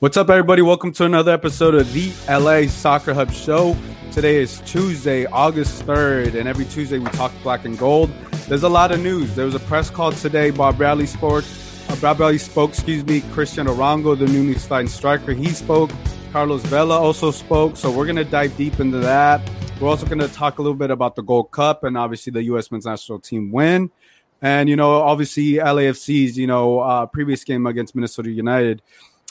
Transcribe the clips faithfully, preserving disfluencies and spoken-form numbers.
What's up, everybody? Welcome to another episode of the L A Soccer Hub Show. Today is Tuesday, August third, and every Tuesday we talk black and gold. There's a lot of news. There was a press call today. Bob Bradley spoke. Uh, Bob Bradley spoke, excuse me. Christian Arango, the newly signed striker, he spoke. Carlos Vela also spoke. So we're going to dive deep into that. We're also going to talk a little bit about the Gold Cup and obviously the U S men's national team win. And, you know, obviously L A F C's, you know, uh, previous game against Minnesota United.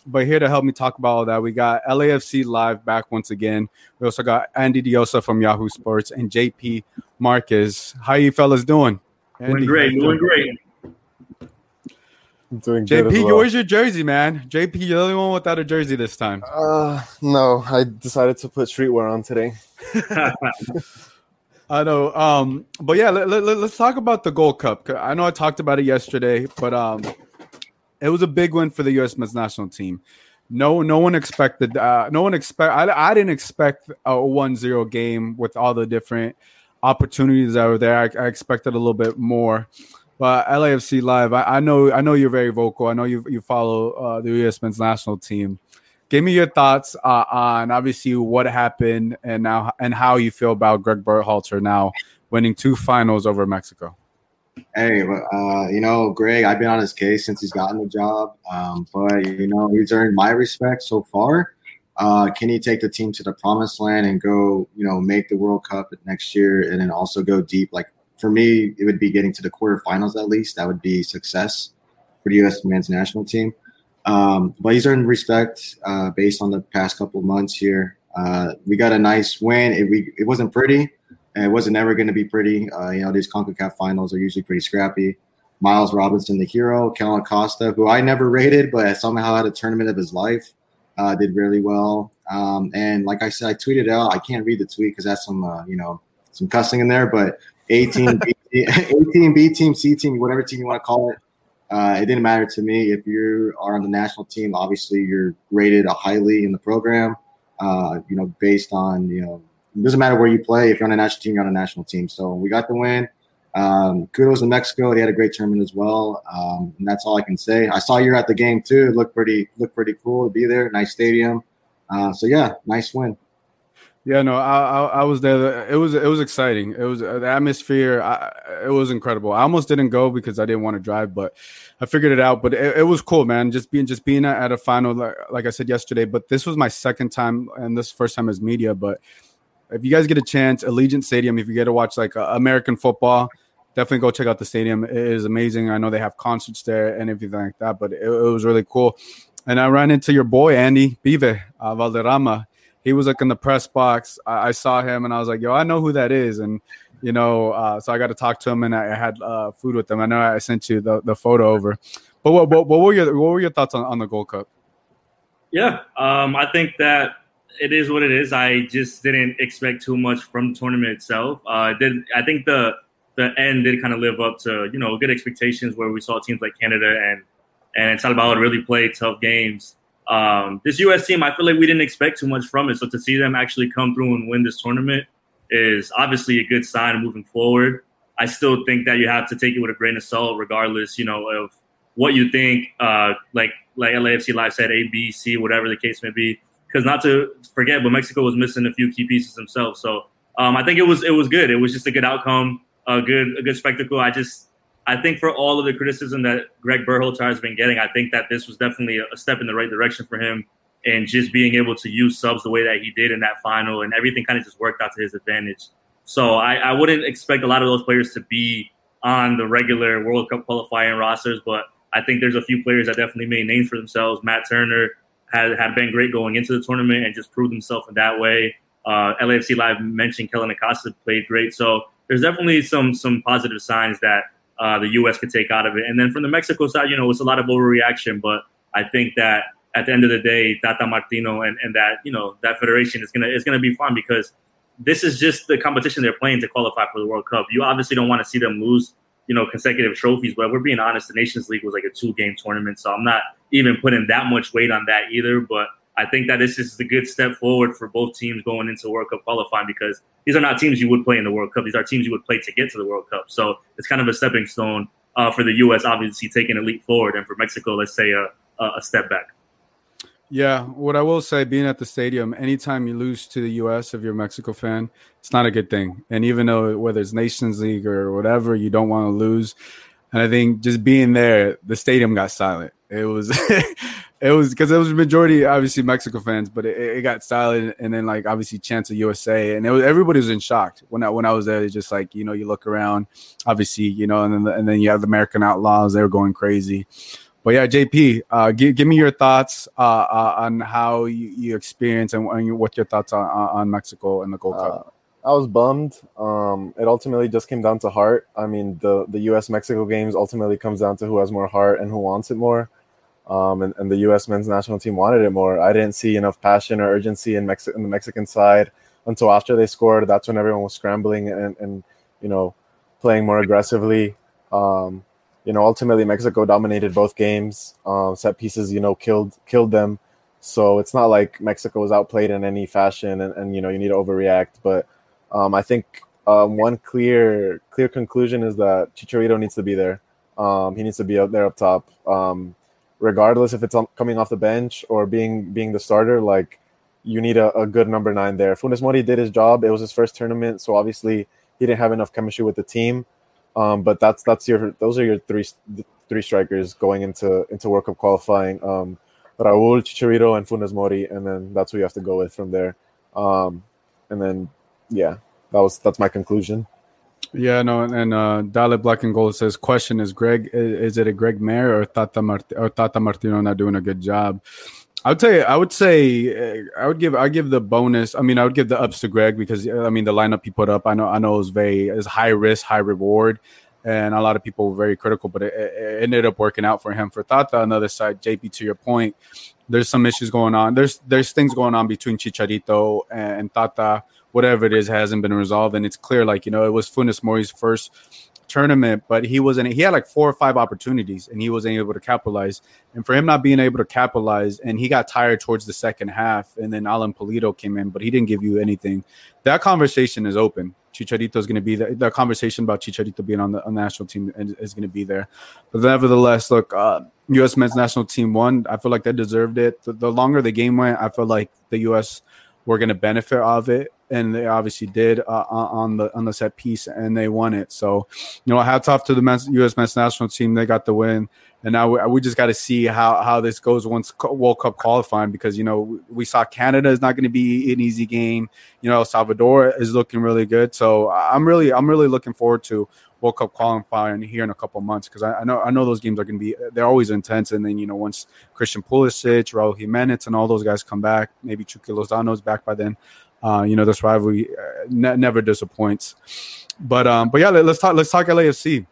But here to help me talk about all that, we got L A F C Live back once again. We also got Andy Deossa from Yahoo Sports and J P Marquez. How you fellas doing? Andy, doing great. Doing great. I'm doing J P, good as well. Where's your jersey, man? J P, you're the only one without a jersey this time. Uh, no, I decided to put streetwear on today. I know. Um, but, yeah, let, let, let's talk about the Gold Cup. I know I talked about it yesterday, but um, – it was a big win for the U S men's national team. No, no one expected. Uh, no one expect. I, I didn't expect a one zero game with all the different opportunities that were there. I, I expected a little bit more. But L A F C Live, I, I know, I know you're very vocal. I know you you follow uh, the U S men's national team. Give me your thoughts uh, on obviously what happened and now and how you feel about Greg Berhalter now winning two finals over Mexico. Hey, uh, you know, Greg, I've been on his case since he's gotten the job. Um, but, you know, he's earned my respect so far. Uh, can he take the team to the promised land and go, you know, make the World Cup next year and then also go deep? Like, for me, it would be getting to the quarterfinals at least. That would be success for the U S men's national team. Um, but he's earned respect uh, based on the past couple months here. Uh, we got a nice win. It, we, it wasn't pretty. And it wasn't ever going to be pretty. Uh, you know, these CONCACAF finals are usually pretty scrappy. Miles Robinson, the hero, Kellen Acosta, who I never rated, but somehow had a tournament of his life, uh, did really well. Um, and like I said, I tweeted out, I can't read the tweet because that's some, uh, you know, some cussing in there, but A team, B, A team, B team, C team, whatever team you want to call it. Uh, it didn't matter to me. If you are on the national team, obviously you're rated highly in the program, uh, you know, based on, you know, it doesn't matter where you play. If you're on a national team, you're on a national team. So we got the win. Um, kudos to Mexico. They had a great tournament as well. Um, and that's all I can say. I saw you at the game too. It looked pretty, looked pretty cool to be there. Nice stadium. Uh, so yeah, nice win. Yeah, no, I, I, I was there. It was, it was exciting. It was uh, the atmosphere. I, it was incredible. I almost didn't go because I didn't want to drive, but I figured it out. But it, it was cool, man. Just being, just being at a final, like, like I said yesterday. But this was my second time, and this first time as media, but. If you guys get a chance, Allegiant Stadium, if you get to watch like uh, American football, definitely go check out the stadium. It is amazing. I know they have concerts there and everything like that, but it, it was really cool. And I ran into your boy, Andy Bive, uh, Valderrama. He was like in the press box. I, I saw him and I was like, yo, I know who that is. And, you know, uh, so I got to talk to him and I, I had uh, food with him. I know I sent you the, the photo over. But what, what, what were your what were your thoughts on, on the Gold Cup? Yeah, um, I think that it is what it is. I just didn't expect too much from the tournament itself. Uh, it did, I think the the end did kind of live up to, you know, good expectations where we saw teams like Canada and, and El Salvador really play tough games. Um, this U S team, I feel like we didn't expect too much from it. So to see them actually come through and win this tournament is obviously a good sign moving forward. I still think that you have to take it with a grain of salt regardless, you know, of what you think, uh, like like L A F C Live said, A, B, C, whatever the case may be. Because not to forget, but Mexico was missing a few key pieces themselves. So um, I think it was it was good. It was just a good outcome, a good a good spectacle. I just I think for all of the criticism that Greg Berhalter has been getting, I think that this was definitely a step in the right direction for him, and just being able to use subs the way that he did in that final, and everything kind of just worked out to his advantage. So I, I wouldn't expect a lot of those players to be on the regular World Cup qualifying rosters, but I think there's a few players that definitely made names for themselves. Matt Turner. had, had been great going into the tournament and just proved himself in that way. Uh, L A F C Live mentioned Kellen Acosta played great. So there's definitely some some positive signs that uh, the U S could take out of it. And then from the Mexico side, you know, it's a lot of overreaction. But I think that at the end of the day, Tata Martino and, and that, you know, that federation is gonna is gonna be fun, because this is just the competition they're playing to qualify for the World Cup. You obviously don't want to see them lose, you know, consecutive trophies. But if we're being honest, the Nations League was like a two-game tournament, so I'm not even putting that much weight on that either. But I think that this is a good step forward for both teams going into World Cup qualifying, because these are not teams you would play in the World Cup. These are teams you would play to get to the World Cup. So it's kind of a stepping stone uh, for the U S, obviously taking a leap forward, and for Mexico, let's say a, a step back. Yeah, what I will say, being at the stadium, anytime you lose to the U S, if you're a Mexico fan, it's not a good thing. And even though whether it's Nations League or whatever, you don't want to lose. And I think just being there, the stadium got silent. It was it was because it was majority, obviously, Mexico fans, but it, it got silent. And then, like, obviously, chants of U S A. And it was, everybody was in shock when I, when I was there. It's just like, you know, you look around, obviously, you know, and then, the, and then you have the American Outlaws. They were going crazy. But yeah, J P, uh, give, give me your thoughts uh, uh, on how you, you experience and, and what your thoughts on, on Mexico and the Gold uh, Cup. I was bummed. Um, it ultimately just came down to heart. I mean, the, the U S-Mexico games ultimately comes down to who has more heart and who wants it more. Um, and, and the U S men's national team wanted it more. I didn't see enough passion or urgency in, Mex- in the Mexican side until after they scored. That's when everyone was scrambling and, and you know, playing more aggressively. Um You know, ultimately, Mexico dominated both games. Uh, set pieces, you know, killed killed them. So it's not like Mexico was outplayed in any fashion, and, and you know, you need to overreact. But um, I think um, one clear clear conclusion is that Chicharito needs to be there. Um, he needs to be out there up top, um, regardless if it's on, coming off the bench or being being the starter. Like, you need a, a good number nine there. Funes Mori did his job. It was his first tournament, so obviously he didn't have enough chemistry with the team. Um, but that's that's your those are your three three strikers going into into World Cup qualifying. Um, Raúl, Chicharito, and Funes Mori, and then that's what you have to go with from there. Um, and then, yeah, that was that's my conclusion. Yeah, no, and, and uh, Dalit Black and Gold says, question is Greg, is, is it a Greg Mayer or Tata Mart- or Tata Martino not doing a good job? I would tell you, I would say, I would give, I give the bonus. I mean, I would give the ups to Greg because I mean the lineup he put up. I know, I know it was very, it was high risk, high reward, and a lot of people were very critical, but it, it ended up working out for him. For Tata, on the other side, J P, to your point, there's some issues going on. There's there's things going on between Chicharito and, and Tata. Whatever it is hasn't been resolved, and it's clear, like, you know, it was Funes Mori's first tournament, but he wasn't he had like four or five opportunities and he wasn't able to capitalize, and for him not being able to capitalize, and he got tired towards the second half, and then Alan Pulido came in, but he didn't give you anything. That conversation is open. Chicharito is going to be there. The conversation about Chicharito being on the, on the national team is going to be there, but nevertheless, look, uh U S men's national team won. I feel like they deserved it. The, the longer the game went, I feel like the U S were going to benefit of it, and they obviously did uh, on the on the set piece, and they won it. So, you know, hats off to the U S men's national team. They got the win, and now we, we just got to see how, how this goes once World Cup qualifying, because, you know, we saw Canada is not going to be an easy game. You know, El Salvador is looking really good. So I'm really I'm really looking forward to World Cup qualifying here in a couple of months, because I, I know I know those games are going to be they're always intense. And then, you know, once Christian Pulisic, Raul Jimenez, and all those guys come back, maybe Chucky Lozano's back by then. Uh, you know, this rivalry ne- never disappoints. But um, but yeah, let, let's talk. Let's talk L A F C.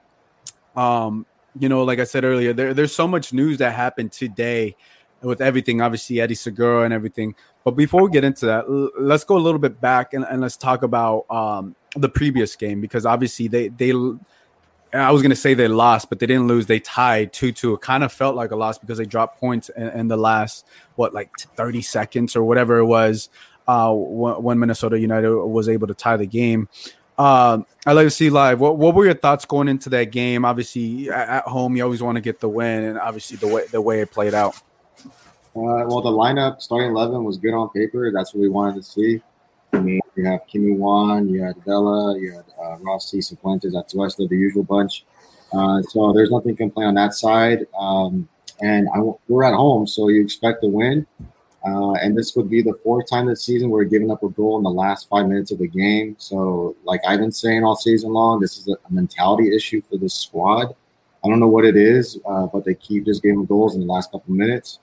Um, you know, like I said earlier, there, there's so much news that happened today with everything. Obviously, Eddie Segura and everything. But before we get into that, l- let's go a little bit back and, and let's talk about um, the previous game, because obviously they they. I was going to say they lost, but they didn't lose. They tied two two. It kind of felt like a loss because they dropped points in, in the last what like thirty seconds or whatever it was. Uh, when Minnesota United was able to tie the game. Um, L A F C Live, what, what were your thoughts going into that game? Obviously, at home, you always want to get the win, and obviously the way the way it played out. Uh, well, the lineup, starting eleven, was good on paper. That's what we wanted to see. I mean, you have Kim Moon, you had Vela, you had uh, Rossi, Cifuentes, Atuesta, the, the usual bunch. Uh, so there's nothing you can play on that side. Um, and I, we're at home, so you expect the win. Uh, and this would be the fourth time this season we're giving up a goal in the last five minutes of the game. So, like I've been saying all season long, this is a mentality issue for this squad. I don't know what it is, uh, but they keep just giving goals in the last couple minutes.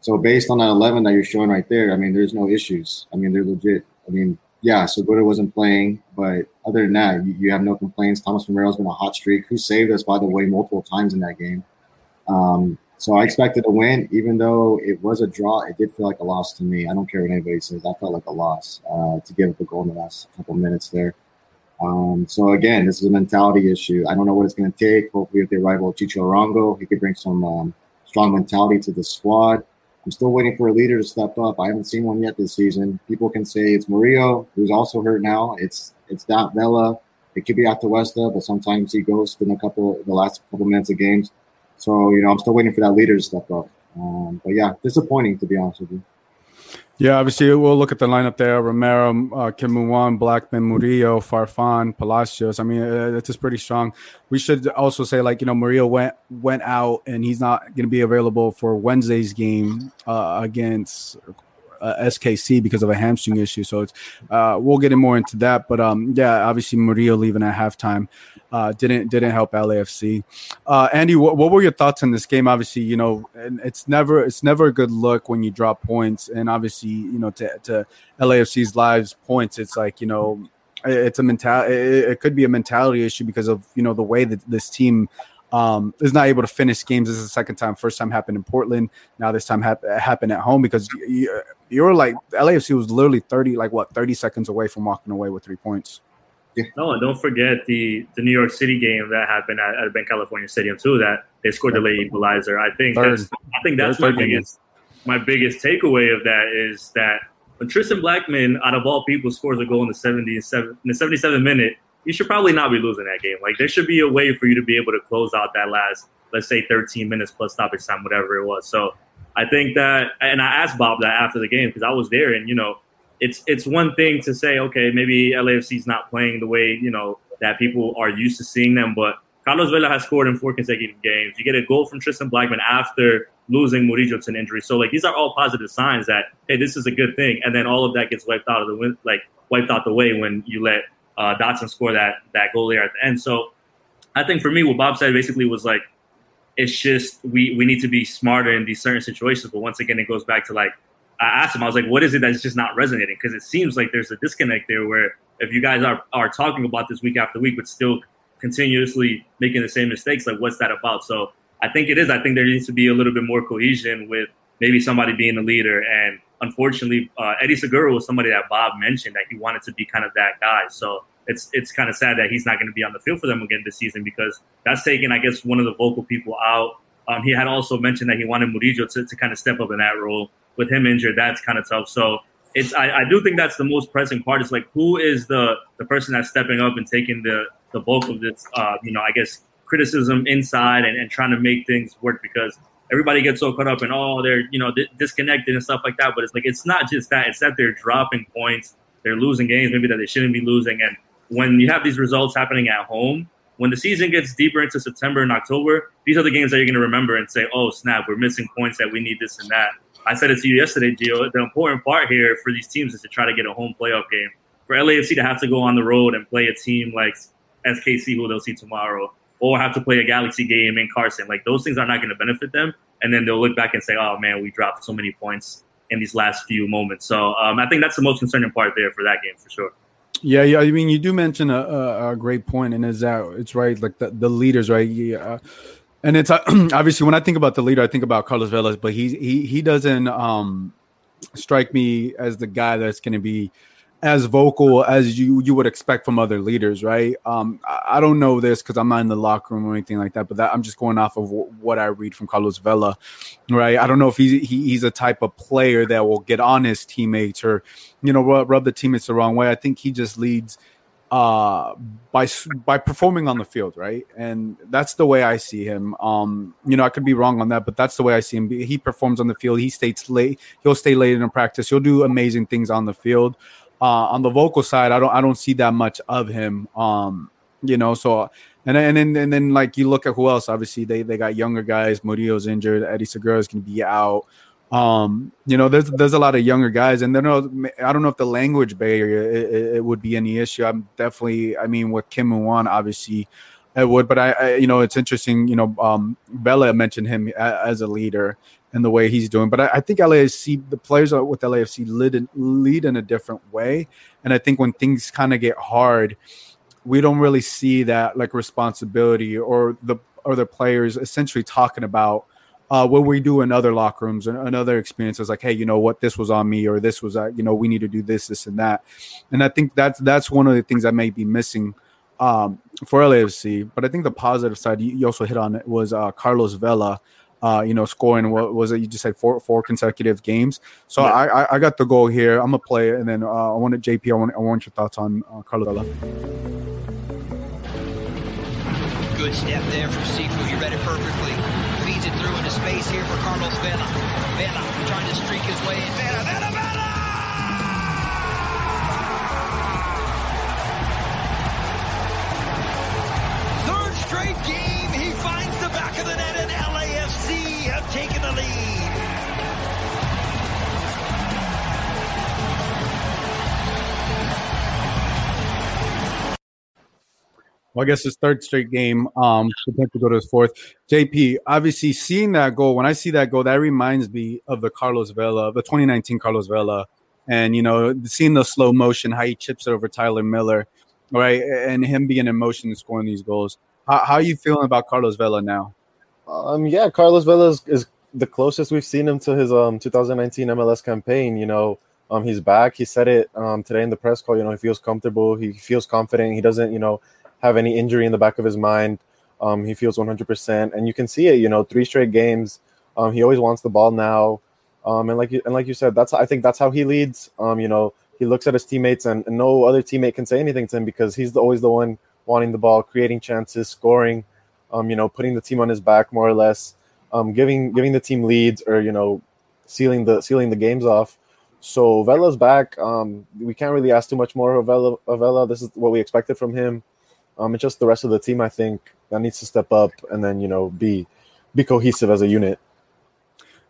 So based on that eleven that you're showing right there, I mean, there's no issues. I mean, they're legit. I mean, yeah, Segura wasn't playing, but other than that, you, you have no complaints. Thomas Romero's been a hot streak, who saved us, by the way, multiple times in that game. Um, so I expected a win. Even though it was a draw, it did feel like a loss to me. I don't care what anybody says. I felt like a loss uh, to give up a goal in the last couple minutes there. Um, so, again, this is a mentality issue. I don't know what it's going to take. Hopefully, if they rival Chicho Arango, he could bring some um, strong mentality to the squad. I'm still waiting for a leader to step up. I haven't seen one yet this season. People can say it's Murillo, who's also hurt now. It's it's Dot Vela. It could be Atuesta, but sometimes he goes in a couple the last couple minutes of games. So, you know, I'm still waiting for that leader to step up. Um, but, yeah, disappointing, to be honest with you. Yeah, obviously, we'll look at the lineup there. Romero, uh, Kim Moon, Blackmon, Murillo, Farfan, Palacios. I mean, uh, it's just pretty strong. We should also say, like, you know, Murillo went went out, and he's not going to be available for Wednesday's game uh, against uh, S K C because of a hamstring issue. So it's uh, we'll get in more into that. But, um, yeah, obviously, Murillo leaving at halftime uh, didn't didn't help L A F C. Uh, Andy, what, what were your thoughts on this game? Obviously, you know, and it's never it's never a good look when you drop points. And obviously, you know, to, to L A F C's lives points, it's like, you know, it's a mentality. It, it could be a mentality issue because of, you know, the way that this team um, is not able to finish games. This is the second time. First time happened in Portland. Now this time hap- happened at home because you, you're like L A F C was literally thirty, like what, thirty seconds away from walking away with three points. No, and don't forget the, the New York City game that happened at, at Bank California Stadium too. That they scored the late equalizer. I think that's, I think that's my biggest my biggest takeaway of that is that when Tristan Blackmon, out of all people, scores a goal in the seventy-seven in the seventy-seventh minute, you should probably not be losing that game. Like there should be a way for you to be able to close out that last, let's say, thirteen minutes plus stoppage time, whatever it was. So I think that, and I asked Bob that after the game because I was there, and you know. It's it's one thing to say, okay, maybe L A F C's not playing the way, you know, that people are used to seeing them. But Carlos Vela has scored in four consecutive games. You get a goal from Tristan Blackmon after losing Murillo to an injury. So, like, these are all positive signs that, hey, this is a good thing. And then all of that gets wiped out of the win- like wiped out the way when you let uh, Dotson score that, that goal there at the end. So I think for me, what Bob said basically was, like, it's just we, we need to be smarter in these certain situations. But once again, it goes back to, like, I asked him, I was like, what is it that's just not resonating? Because it seems like there's a disconnect there where if you guys are, are talking about this week after week, but still continuously making the same mistakes, like what's that about? So I think it is. I think there needs to be a little bit more cohesion with maybe somebody being a leader. And unfortunately, uh, Eddie Segura was somebody that Bob mentioned that he wanted to be kind of that guy. So it's it's kind of sad that he's not going to be on the field for them again this season because that's taking, I guess, one of the vocal people out. Um, he had also mentioned that he wanted Murillo to, to kind of step up in that role. With him injured, that's kind of tough. So it's I, I do think that's the most pressing part. Is like who is the, the person that's stepping up and taking the, the bulk of this, uh, you know, I guess criticism inside and, and trying to make things work because everybody gets so caught up in oh they're you know di- disconnected and stuff like that. But it's like it's not just that; it's that they're dropping points, they're losing games maybe that they shouldn't be losing. And when you have these results happening at home, when the season gets deeper into September and October, these are the games that you're going to remember and say, oh snap, we're missing points that we need this and that. I said it to you yesterday, Gio. The important part here for these teams is to try to get a home playoff game. For L A F C to have to go on the road and play a team like S K C, who they'll see tomorrow, or have to play a Galaxy game in Carson, like those things are not going to benefit them. And then they'll look back and say, oh, man, we dropped so many points in these last few moments. So um, I think that's the most concerning part there for that game for sure. Yeah, yeah. I mean, you do mention a, a great point, and is that it's right, like the, the leaders, right? Yeah. And it's uh, obviously when I think about the leader, I think about Carlos Vela, but he he he doesn't um, strike me as the guy that's going to be as vocal as you, you would expect from other leaders, right? Um, I, I don't know this because I'm not in the locker room or anything like that, but that, I'm just going off of w- what I read from Carlos Vela, right? I don't know if he's, he, he's a type of player that will get on his teammates or, you know, rub, rub the teammates the wrong way. I think he just leads – uh by by performing on the field, right? And that's the way I see him. Um you know, I could be wrong on that, but that's the way I see him. He performs on the field. He stays late. He'll stay late in practice. He'll do amazing things on the field. Uh on the vocal side, I don't I don't see that much of him. Um you know, so and and then and then like you look at who else, obviously they they got younger guys. Murillo's injured, Eddie Segura's gonna be out. Um, you know, there's there's a lot of younger guys, and then I don't know if the language barrier it, it, it would be any issue. I'm definitely, I mean, with Kim Moon, obviously, it would. But I, I, you know, it's interesting. You know, um, Vela mentioned him as a leader, and the way he's doing. But I, I think L A F C, the players with L A F C lead in, lead in a different way. And I think when things kind of get hard, we don't really see that like responsibility or the or the players essentially talking about uh, what we do in other locker rooms and, and other experiences. Like, hey, you know what, this was on me, or this was, uh, you know, we need to do this, this and that. And I think that's that's one of the things that may be missing um, for L A F C. But I think the positive side you, you also hit on it was uh, Carlos Vela. Uh, you know, scoring what was it? You just said four four consecutive games. So yeah. I, I I got the goal here. I'm gonna play it, and then uh, I wanted J P. I want I want your thoughts on uh, Carlos Vela. Good step there from Sifu. You read it perfectly. Feeds it through into space here for Carlos Vela. Vela trying to streak his way in. Vela, Vela, Vela. Third straight game, he finds the back of the net, and L A F C have taken the lead. Well, I guess his third straight game, um, potential to go to his fourth. J P, obviously seeing that goal, when I see that goal, that reminds me of the Carlos Vela, the twenty nineteen Carlos Vela. And, you know, seeing the slow motion, how he chips it over Tyler Miller, right, and him being in motion and scoring these goals. How, how are you feeling about Carlos Vela now? Um, yeah, Carlos Vela is, is the closest we've seen him to his um, two thousand nineteen M L S campaign. You know, um, he's back. He said it um, today in the press call. You know, he feels comfortable. He feels confident. He doesn't, you know, have any injury in the back of his mind. Um, he feels one hundred percent, and you can see it. You know, three straight games. Um, he always wants the ball now, um, and like you, and like you said, that's I think that's how he leads. Um, you know, he looks at his teammates, and, and no other teammate can say anything to him because he's the, always the one wanting the ball, creating chances, scoring. Um, you know, putting the team on his back more or less, um, giving giving the team leads, or you know, sealing the sealing the games off. So Vela's back. Um, we can't really ask too much more of Vela. Of Vela. This is what we expected from him. Um, it's just the rest of the team, I think, that needs to step up and then, you know, be be cohesive as a unit.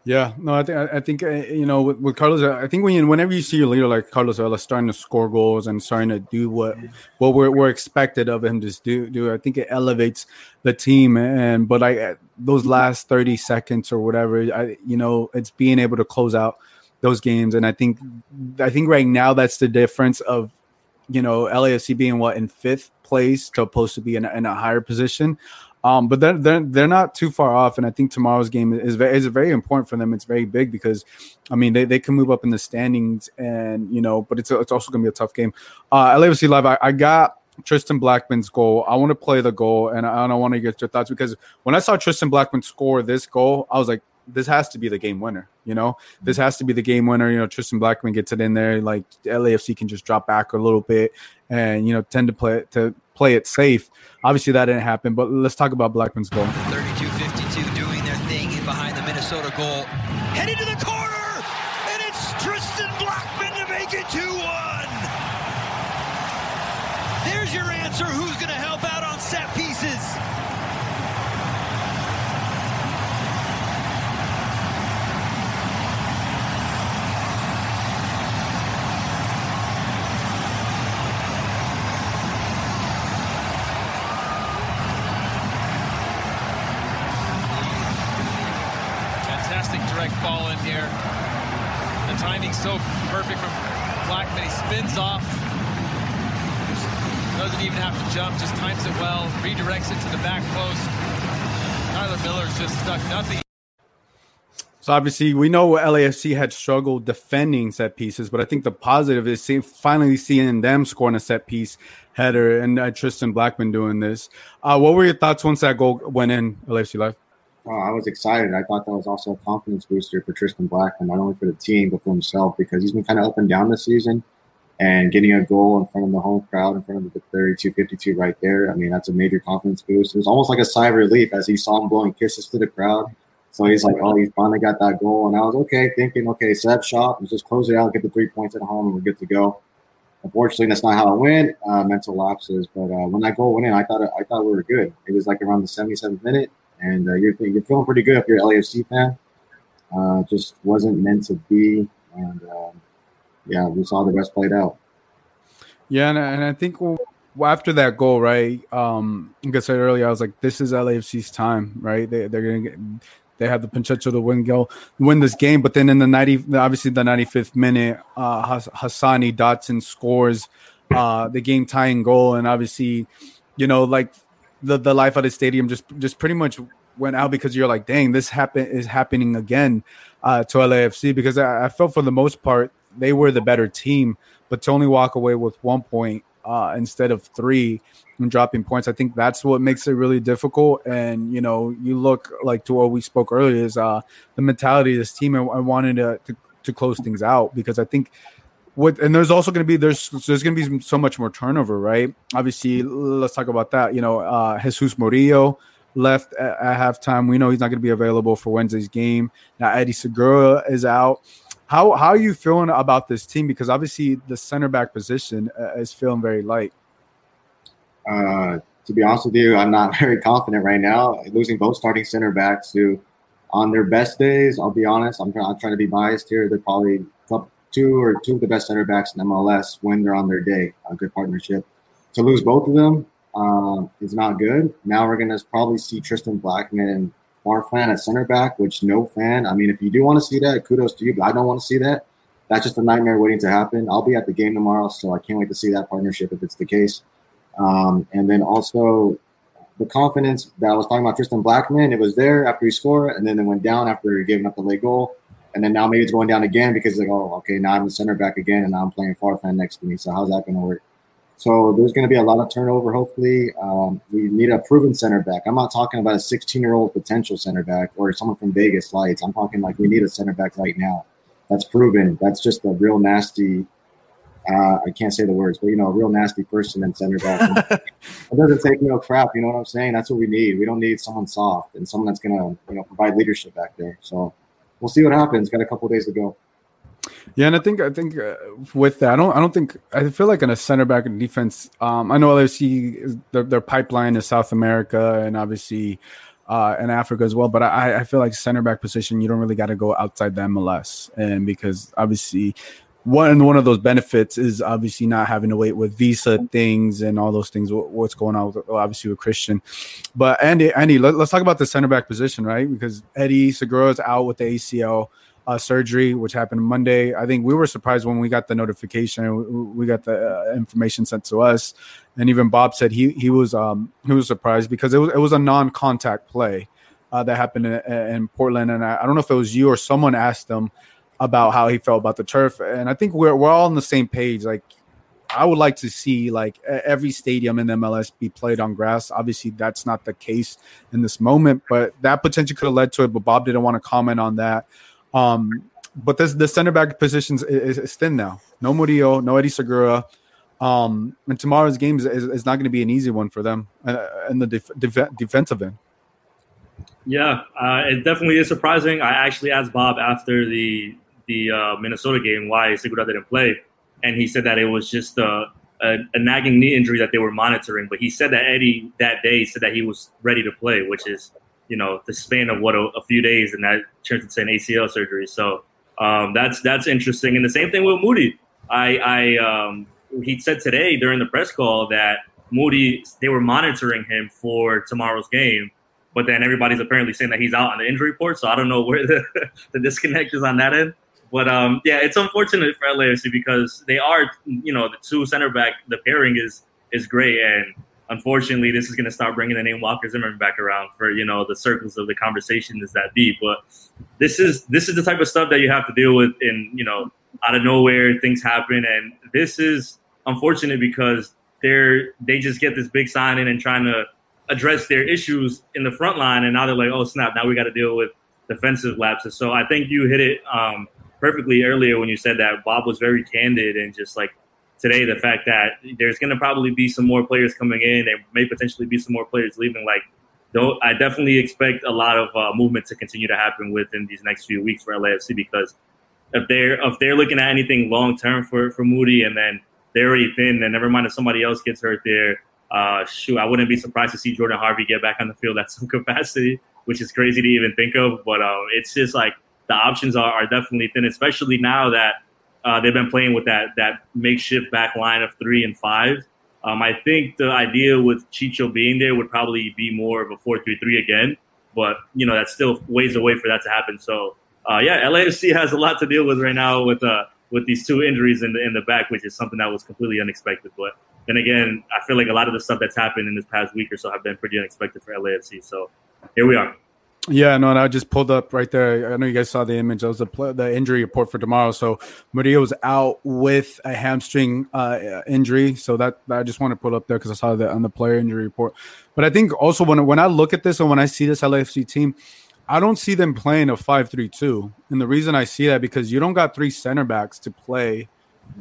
Yeah, no, I think I think you know with, with Carlos, I think when you, whenever you see a leader like Carlos Vela starting to score goals and starting to do what what we're, we're expected of him to do, do, I think it elevates the team. And but I those last thirty seconds or whatever, I you know, it's being able to close out those games. And I think I think right now that's the difference of, you know, L A F C being what in fifth place to opposed to be in a, in a higher position, um, but they're, they're they're not too far off. And I think tomorrow's game is very, is very important for them. It's very big because, I mean, they, they can move up in the standings, and you know, but it's a, it's also going to be a tough game. Uh, L A F C Live, I, I got Tristan Blackmon's goal. I want to play the goal, and I, I want to get your thoughts because when I saw Tristan Blackmon score this goal, I was like, this has to be the game winner, you know. This has to be the game winner. You know, Tristan Blackmon gets it in there. Like L A F C can just drop back a little bit, and you know, tend to play it, to play it safe. Obviously, that didn't happen. But let's talk about Blackmon's goal. thirty-two fifty-two doing their thing in behind the Minnesota goal, headed to the corner, and it's Tristan Blackmon to make it two one. There's your answer. Who's going to help out on set pieces? Ball in here. The timing's so perfect from Blackmon. He spins off. Doesn't even have to jump. Just times it well. Redirects it to the back post. Tyler Miller's just stuck. Nothing. So obviously, we know L A F C had struggled defending set pieces, but I think the positive is see, finally seeing them scoring a set piece header, and uh, Tristan Blackmon doing this. Uh, what were your thoughts once that goal went in, L A F C Live? Oh, I was excited. I thought that was also a confidence booster for Tristan Blackmon, not only for the team, but for himself, because he's been kind of up and down this season. And getting a goal in front of the home crowd, in front of the thirty-two fifty-two right there, I mean, that's a major confidence boost. It was almost like a sigh of relief as he saw him blowing kisses to the crowd. So he's like, oh, he finally got that goal. And I was okay, thinking, okay, set up shop, let's just close it out, get the three points at home, and we're good to go. Unfortunately, that's not how it went. Uh, mental lapses. But uh, when that goal went in, I thought, I thought we were good. It was like around the seventy-seventh minute. And uh, you're you're feeling pretty good if you're an L A F C fan. Uh, just wasn't meant to be, and um, yeah, we saw the rest played out. Yeah, and and I think we'll, after that goal, right? Um, like I said earlier, I was like, this is L A F C's time, right? They they're gonna get, they have the potential to win go win this game. But then in the ninety, obviously the ninety-fifth minute, uh, Hassani Dotson scores uh, the game tying goal, and obviously, you know, like the the life of the stadium just just pretty much went out because you're like, dang, this happen is happening again uh, to L A F C, because I, I felt for the most part they were the better team, but to only walk away with one point uh, instead of three and dropping points, I think that's what makes it really difficult. And, you know, you look like to what we spoke earlier is uh, the mentality of this team. I, I wanted to, to to close things out because I think what, and there's also going to be, there's there's going to be so much more turnover, right? Obviously, let's talk about that. You know, uh, Jesus Murillo left at, at halftime. We know he's not going to be available for Wednesday's game. Now Eddie Segura is out. How how are you feeling about this team? Because obviously the center back position uh, is feeling very light. Uh, to be honest with you, I'm not very confident right now. Losing both starting center backs who, on their best days, I'll be honest, I'm, I'm trying to be biased here. They're probably top two or two of the best center backs in M L S when they're on their day. A good partnership. To lose both of them uh, is not good. Now we're going to probably see Tristan Blackmon and our fan at center back, which no fan. I mean, if you do want to see that, kudos to you, but I don't want to see that. That's just a nightmare waiting to happen. I'll be at the game tomorrow, so I can't wait to see that partnership if it's the case. Um, and then also the confidence that I was talking about, Tristan Blackmon, it was there after he scored, and then it went down after giving up the late goal. And then now maybe it's going down again because it's like, oh, okay, now I'm the center back again, and now I'm playing Farfan next to me, so how's that going to work? So there's going to be a lot of turnover, hopefully. Um, we need a proven center back. I'm not talking about a sixteen-year-old potential center back or someone from Vegas Lights. I'm talking like we need a center back right now that's proven. That's just a real nasty uh, – I can't say the words, but, you know, a real nasty person in center back. It doesn't take no crap, you know what I'm saying? That's what we need. We don't need someone soft and someone that's going to, you know, provide leadership back there. So we'll see what happens. Got a couple of days to go. Yeah, and I think I think uh, with that, I don't I don't think I feel like in a center back and defense. Um, I know L A F C their, their pipeline is South America and obviously uh, in Africa as well. But I, I feel like center back position, you don't really got to go outside the M L S, and because obviously one one of those benefits is obviously not having to wait with visa things and all those things. What, what's going on with, obviously with Christian, but Andy Andy let, let's talk about the center back position, right? Because Eddie Segura is out with the A C L. Uh, surgery, which happened Monday. I think we were surprised when we got the notification. We, we got the uh, information sent to us, and even Bob said he he was um, he was surprised because it was it was a non-contact play uh, that happened in, in Portland. And I, I don't know if it was you or someone asked him about how he felt about the turf. And I think we're we're all on the same page. Like I would like to see like every stadium in the M L S be played on grass. Obviously, that's not the case in this moment, but that potentially could have led to it. But Bob didn't want to comment on that. Um, but this the center back positions is, is thin now. No Murillo, no Eddie Segura, um, and tomorrow's game is, is, is not going to be an easy one for them uh, in the def- def- defensive end. Yeah, uh, it definitely is surprising. I actually asked Bob after the the uh, Minnesota game why Segura didn't play, and he said that it was just a, a, a nagging knee injury that they were monitoring. But he said that Eddie that day said that he was ready to play, which is, you know, the span of what a, a few days, and that turns into an A C L surgery. So um, that's that's interesting. And the same thing with Moody. I, I um, he said today during the press call that Moody, they were monitoring him for tomorrow's game, but then everybody's apparently saying that he's out on the injury report. So I don't know where the, the disconnect is on that end. But um, yeah, it's unfortunate for L A F C because they are, you know, the two center back. The pairing is is great, and unfortunately, this is going to start bringing the name Walker Zimmerman back around for, you know, the circles of the conversation is that deep. But this is this is the type of stuff that you have to deal with in, you know, out of nowhere, things happen. And this is unfortunate because they're they just get this big sign in and trying to address their issues in the front line. And now they're like, oh, snap, now we got to deal with defensive lapses. So I think you hit it um, perfectly earlier when you said that Bob was very candid and just like, today, the fact that there's going to probably be some more players coming in, there may potentially be some more players leaving. Like, though, I definitely expect a lot of uh, movement to continue to happen within these next few weeks for L A F C because if they're if they're looking at anything long term for, for Moody and then they're already thin, then never mind if somebody else gets hurt there. Uh, shoot, I wouldn't be surprised to see Jordan Harvey get back on the field at some capacity, which is crazy to even think of. But uh, it's just like the options are, are definitely thin, especially now that Uh, they've been playing with that that makeshift back line of three and five. Um, I think the idea with Chicho being there would probably be more of a four three three again. but you know that's still ways away for that to happen. So uh, yeah, L A F C has a lot to deal with right now with uh, with these two injuries in the in the back, which is something that was completely unexpected. But then again, I feel like a lot of the stuff that's happened in this past week or so have been pretty unexpected for L A F C. So here we are. Yeah, no, and I just pulled up right there. I know you guys saw the image. That was the, play, the injury report for tomorrow. So Murillo's out with a hamstring uh, injury. So that I just want to pull up there because I saw that on the player injury report. But I think also when when I look at this and when I see this L A F C team, I don't see them playing a five three two. And the reason I see that because you don't got three center backs to play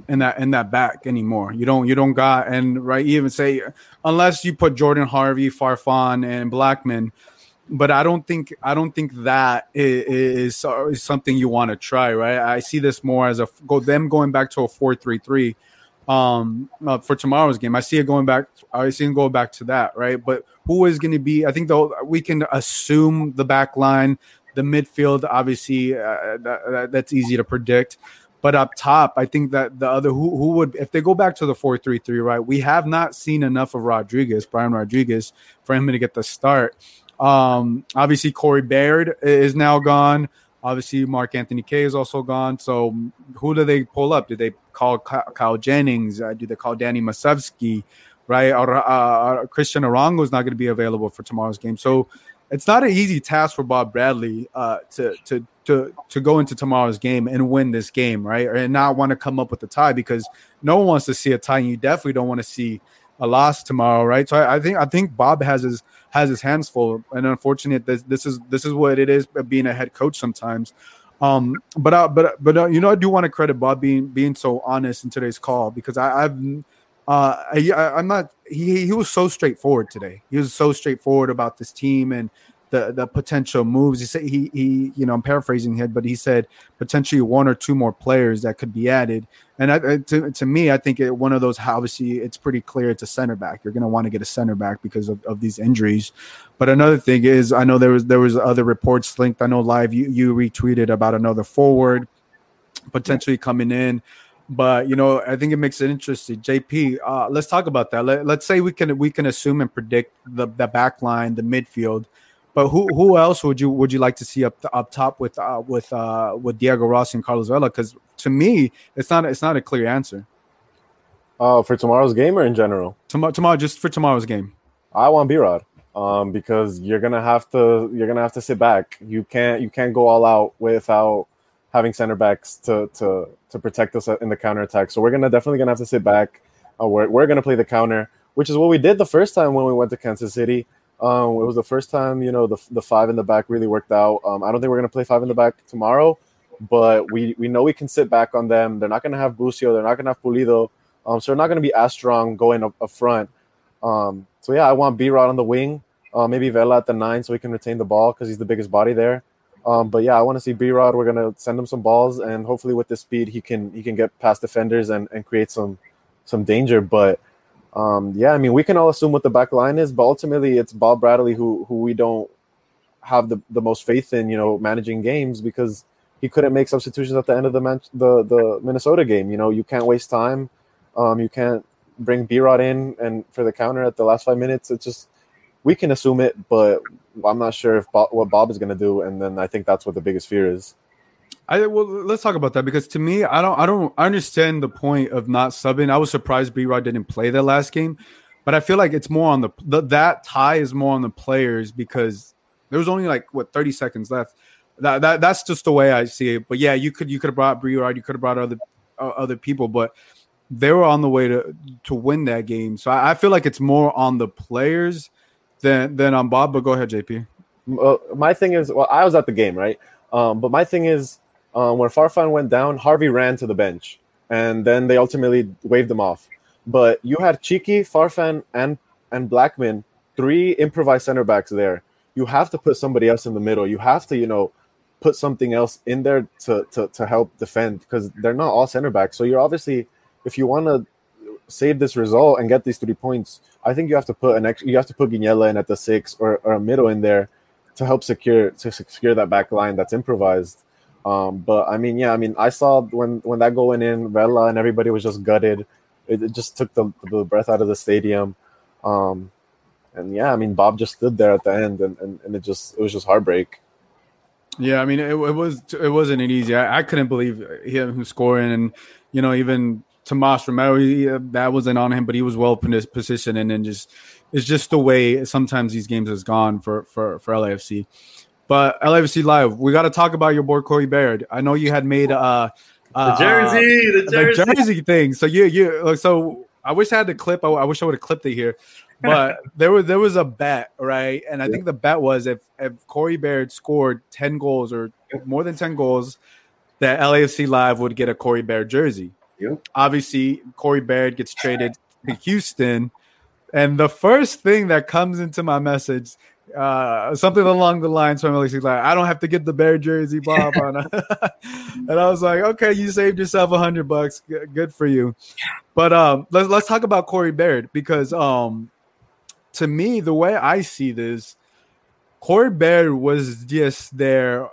in that in that back anymore. You don't you don't got and right even say unless you put Jordan Harvey, Farfan, and Blackmon. But I don't think I don't think that is, is something you want to try, right? I see this more as a go them going back to a four three three um, uh, for tomorrow's game. I see it going back. I see them going back to that, right? But who is going to be? I think though we can assume the back line, the midfield. Obviously, uh, that, that's easy to predict. But up top, I think that the other who who would if they go back to the four three three, right? We have not seen enough of Rodriguez, Brian Rodriguez, for him to get the start. Um, obviously Corey Baird is now gone. Obviously Mark Anthony Kay is also gone. So who do they pull up? Do they call Kyle Jennings? Uh, do they call Danny Musovski? Right? Or, uh, Christian Arango is not going to be available for tomorrow's game. So it's not an easy task for Bob Bradley uh, to to to to go into tomorrow's game and win this game, right? And not want to come up with a tie because no one wants to see a tie, and you definitely don't want to see a loss tomorrow, right? So I, I think I think Bob has his has his hands full, and unfortunately, this this is this is what it is being a head coach sometimes. Um, but I, but but uh, you know, I do want to credit Bob being being so honest in today's call because I, I've uh, I, I'm not he he was so straightforward today. He was so straightforward about this team and the the potential moves. He said he he you know I'm paraphrasing here, but he said potentially one or two more players that could be added. And I, to to me, I think it, one of those obviously it's pretty clear it's a center back. You're going to want to get a center back because of, of these injuries. But another thing is I know there was there was other reports linked. I know live you you retweeted about another forward potentially coming in. But you know I think it makes it interesting. J P, uh, let's talk about that. Let, let's say we can we can assume and predict the the back line, the midfield. But who who else would you would you like to see up the, up top with uh, with uh, with Diego Rossi and Carlos Vela? Because to me, it's not it's not a clear answer. Uh, for tomorrow's game or in general? Tomorrow, tomorrow, just for tomorrow's game. I want B-Rod um, because you're gonna have to you're gonna have to sit back. You can't you can't go all out without having center backs to to to protect us in the counterattack. So we're gonna definitely gonna have to sit back. Uh, we're we're gonna play the counter, which is what we did the first time when we went to Kansas City. Um, it was the first time, you know, the the five in the back really worked out. Um, I don't think we're going to play five in the back tomorrow, but we, we know we can sit back on them. They're not going to have Busio. They're not going to have Pulido. Um, so they're not going to be as strong going up, up front. Um, so, yeah, I want B-Rod on the wing, uh, maybe Vela at the nine so he can retain the ball because he's the biggest body there. Um, but, yeah, I want to see B-Rod. We're going to send him some balls, and hopefully with this speed he can he can get past defenders and, and create some some danger. But Um, yeah, I mean, we can all assume what the back line is, but ultimately it's Bob Bradley who who we don't have the, the most faith in, you know, managing games because he couldn't make substitutions at the end of the man- the, the Minnesota game. You know, you can't waste time. Um, you can't bring B-Rod in and for the counter at the last five minutes. It's just we can assume it, but I'm not sure if Bob, what Bob is going to do. And then I think that's what the biggest fear is. I well, let's talk about that because to me, I don't, I don't, I understand the point of not subbing. I was surprised B-Rod didn't play that last game, but I feel like it's more on the, the that tie is more on the players because there was only like what thirty seconds left. That that that's just the way I see it. But yeah, you could you could have brought B-Rod, you could have brought other uh, other people, but they were on the way to to win that game. So I, I feel like it's more on the players than than on Bob. But go ahead, J P. Uh, my thing is, well, I was at the game, right? Um, but my thing is. Um, when Farfan went down, Harvey ran to the bench, and then they ultimately waved him off. But you had Chiki, Farfan, and and Blackmon, three improvised center backs there. You have to put somebody else in the middle. You have to, you know, put something else in there to to, to help defend because they're not all center backs. So you're obviously, if you want to save this result and get these three points, I think you have to put an extra, you have to put Guiniella in at the six or, or a middle in there to help secure to secure that back line that's improvised. Um, but I mean, yeah, I mean, I saw when, when that goal went in, Vela and everybody was just gutted. It, it just took the, the breath out of the stadium. Um, And yeah, I mean, Bob just stood there at the end, and, and, and it just it was just heartbreak. Yeah, I mean, it, it was it wasn't an easy. I, I couldn't believe him who scoring, and you know, even Thomas Romero, he, uh, that wasn't on him, but he was well positioned, and then just it's just the way sometimes these games has gone for for for L A F C. But L A F C Live, we got to talk about your boy Corey Baird. I know you had made uh, uh the jersey, the jersey, the jersey thing. So you you so I wish I had the clip. I, I wish I would have clipped it here. But there was there was a bet, right? And I yeah. think the bet was if, if Corey Baird scored ten goals or more than ten goals, that L A F C Live would get a Corey Baird jersey. Yeah. Obviously, Corey Baird gets traded to Houston, and the first thing that comes into my message, uh, something along the lines from L A F C Live, I don't have to get the Baird jersey, Bob. And I was like, okay, you saved yourself a hundred bucks. Good for you. But um, let's let's talk about Corey Baird because um. To me, the way I see this, Corey Baird was just there uh,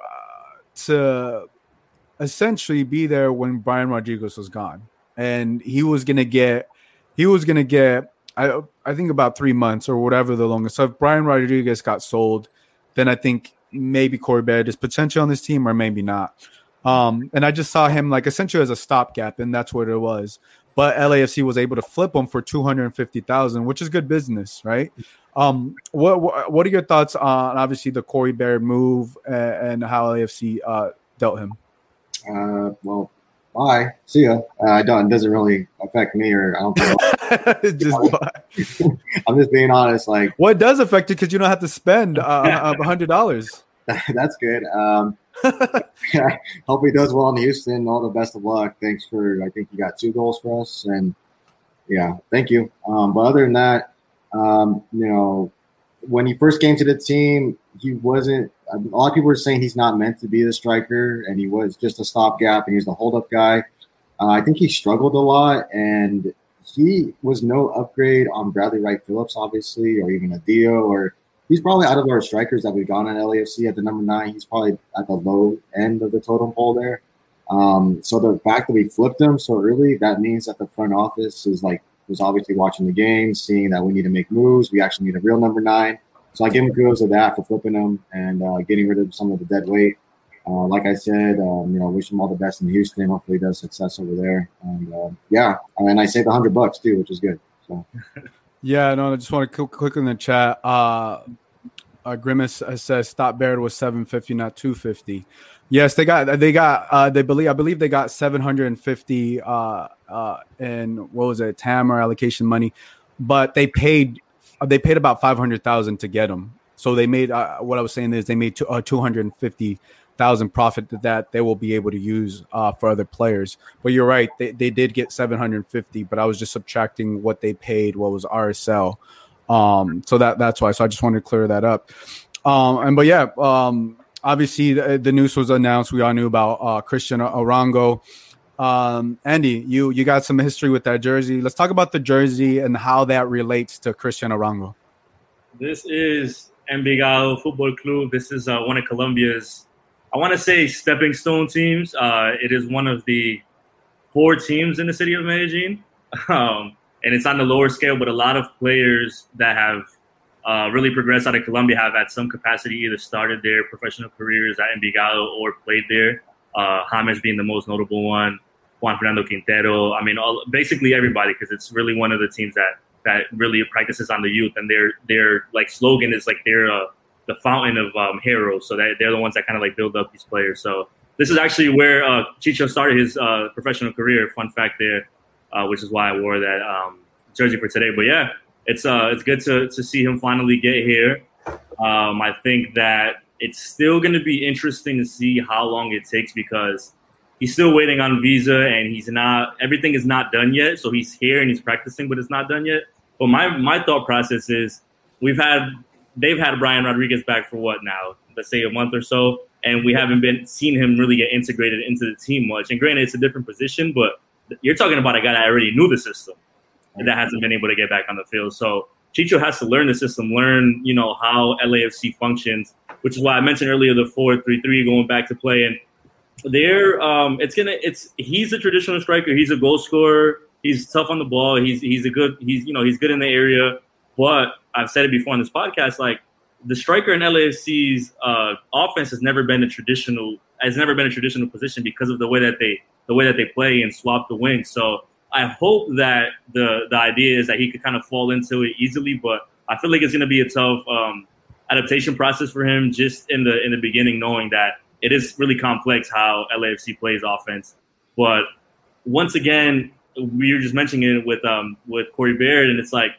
to essentially be there when Brian Rodriguez was gone, and he was gonna get, he was gonna get, I I think about three months or whatever the longest. So if Brian Rodriguez got sold, then I think maybe Corey Baird is potential on this team or maybe not. Um, and I just saw him like essentially as a stopgap, and that's what it was. But L A F C was able to flip him for two hundred fifty thousand dollars, which is good business, right? Um, what what are your thoughts on obviously the Corey Baird move and, and how L A F C uh, dealt him? Uh, well, bye, see ya. Uh, I don't. It doesn't really affect me, or I don't. Feel just bye. I'm just being honest. Like, what does affect you because you don't have to spend uh, one hundred dollars. That's good. Um, I hope he does well in Houston. All the best of luck. Thanks for, I think you got two goals for us. And yeah, thank you. Um, but other than that, um, you know, when he first came to the team, he wasn't, I mean, a lot of people were saying he's not meant to be the striker, and he was just a stopgap, and he's the hold up guy. Uh, I think he struggled a lot, and he was no upgrade on Bradley Wright Phillips, obviously, or even a Dio or. He's probably out of our strikers that we've gone in L A F C at the number nine. He's probably at the low end of the totem pole there. Um, so the fact that we flipped him so early, that means that the front office is like was obviously watching the game, seeing that we need to make moves. We actually need a real number nine. So I give him kudos of that for flipping him and uh, getting rid of some of the dead weight. Uh, like I said, um, you know, wish him all the best in Houston. Hopefully, he does success over there. And uh, yeah, and I saved a hundred bucks too, which is good. So. Yeah, no, I just want to click in the chat. Uh, uh, Grimace says stop Baird was seven fifty, not two fifty. Yes, they got they got uh, they believe I believe they got seven hundred fifty uh uh and what was it, T A M or allocation money, but they paid they paid about five hundred thousand to get them. So they made uh, what I was saying is they made two, uh, two hundred fifty thousand profit that they will be able to use uh, for other players. But you're right, they, they did get seven hundred fifty, but I was just subtracting what they paid, what was R S L. Um, so that that's why. So I just wanted to clear that up. Um, and but yeah, um, obviously the, the news was announced. We all knew about uh, Christian Arango. Um, Andy, you you got some history with that jersey. Let's talk about the jersey and how that relates to Christian Arango. This is Envigado Football Club. This is uh, one of Colombia's, I want to say, stepping stone teams. Uh, it is one of the four teams in the city of Medellin. Um, and it's on the lower scale, but a lot of players that have uh, really progressed out of Colombia have at some capacity either started their professional careers at Envigado or played there. Uh, James being the most notable one, Juan Fernando Quintero. I mean, all, basically everybody, because it's really one of the teams that, that really practices on the youth. And their their like slogan is like they're uh, – the fountain of um, heroes. So that they're the ones that kind of like build up these players. So this is actually where uh, Chicho started his uh, professional career. Fun fact there, uh, which is why I wore that um, jersey for today. But yeah, it's uh, it's good to to see him finally get here. Um, I think that it's still going to be interesting to see how long it takes because he's still waiting on visa and he's not, everything is not done yet. So he's here and he's practicing, but it's not done yet. But my, my thought process is we've had, they've had Brian Rodriguez back for what now? Let's say a month or so, and we haven't been seen him really get integrated into the team much. And granted, it's a different position, but you're talking about a guy that already knew the system and that hasn't been able to get back on the field. So Chicho has to learn the system, learn you know how L A F C functions, which is why I mentioned earlier the four three three going back to play. And there, um, it's gonna, it's he's a traditional striker, he's a goal scorer, he's tough on the ball, he's he's a good, he's you know he's good in the area, but I've said it before on this podcast, like the striker in L A F C's uh, offense has never been a traditional has never been a traditional position because of the way that they the way that they play and swap the wings. So I hope that the the idea is that he could kind of fall into it easily, but I feel like it's going to be a tough um, adaptation process for him just in the in the beginning, knowing that it is really complex how L A F C plays offense. But once again, we were just mentioning it with um, with Corey Baird, and it's like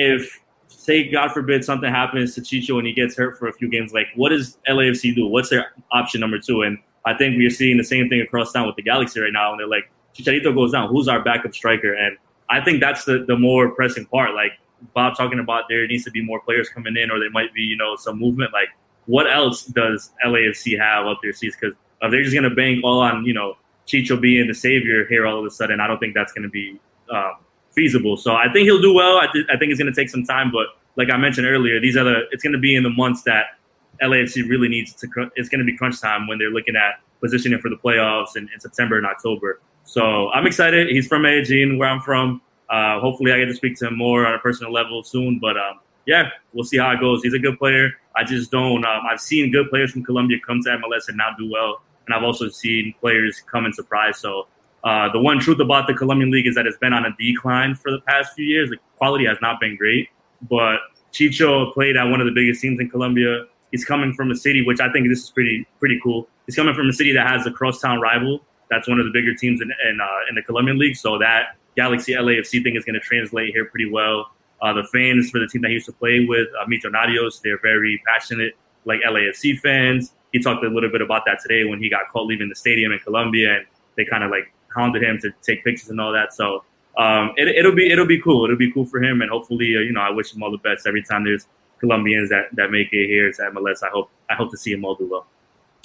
if, say, God forbid, something happens to Chicho and he gets hurt for a few games, like what does L A F C do? What's their option number two? And I think we are seeing the same thing across town with the Galaxy right now. And they're like, Chicharito goes down. Who's our backup striker? And I think that's the, the more pressing part. Like Bob talking about, there needs to be more players coming in, or there might be, you know, some movement. Like what else does L A F C have up their seats? Because if they're just going to bank all on, you know, Chicho being the savior here all of a sudden, I don't think that's going to be um, feasible. So I think he'll do well. I, th- I think it's going to take some time. But like I mentioned earlier, these are the, it's going to be in the months that L A F C really needs to cr- – it's going to be crunch time when they're looking at positioning for the playoffs in, in September and October. So I'm excited. He's from Medellin, where I'm from. Uh, hopefully I get to speak to him more on a personal level soon. But, um, yeah, we'll see how it goes. He's a good player. I just don't um, – I've seen good players from Colombia come to M L S and not do well. And I've also seen players come and surprise. So uh, the one truth about the Colombian League is that it's been on a decline for the past few years. The quality has not been great. But Chicho played at one of the biggest teams in Colombia. He's coming from a city, which I think this is pretty pretty cool. He's coming from a city that has a crosstown rival. That's one of the bigger teams in in, uh, in the Colombian League. So that Galaxy L A F C thing is going to translate here pretty well. Uh, the fans for the team that he used to play with, uh, Millonarios, they're very passionate, like L A F C fans. He talked a little bit about that today when he got caught leaving the stadium in Colombia, and they kind of like hounded him to take pictures and all that. So um, it, it'll be it'll be cool. It'll be cool for him, and hopefully, uh, you know, I wish him all the best every time there's Colombians that, that make it here to M L S. I hope I hope to see him all do well.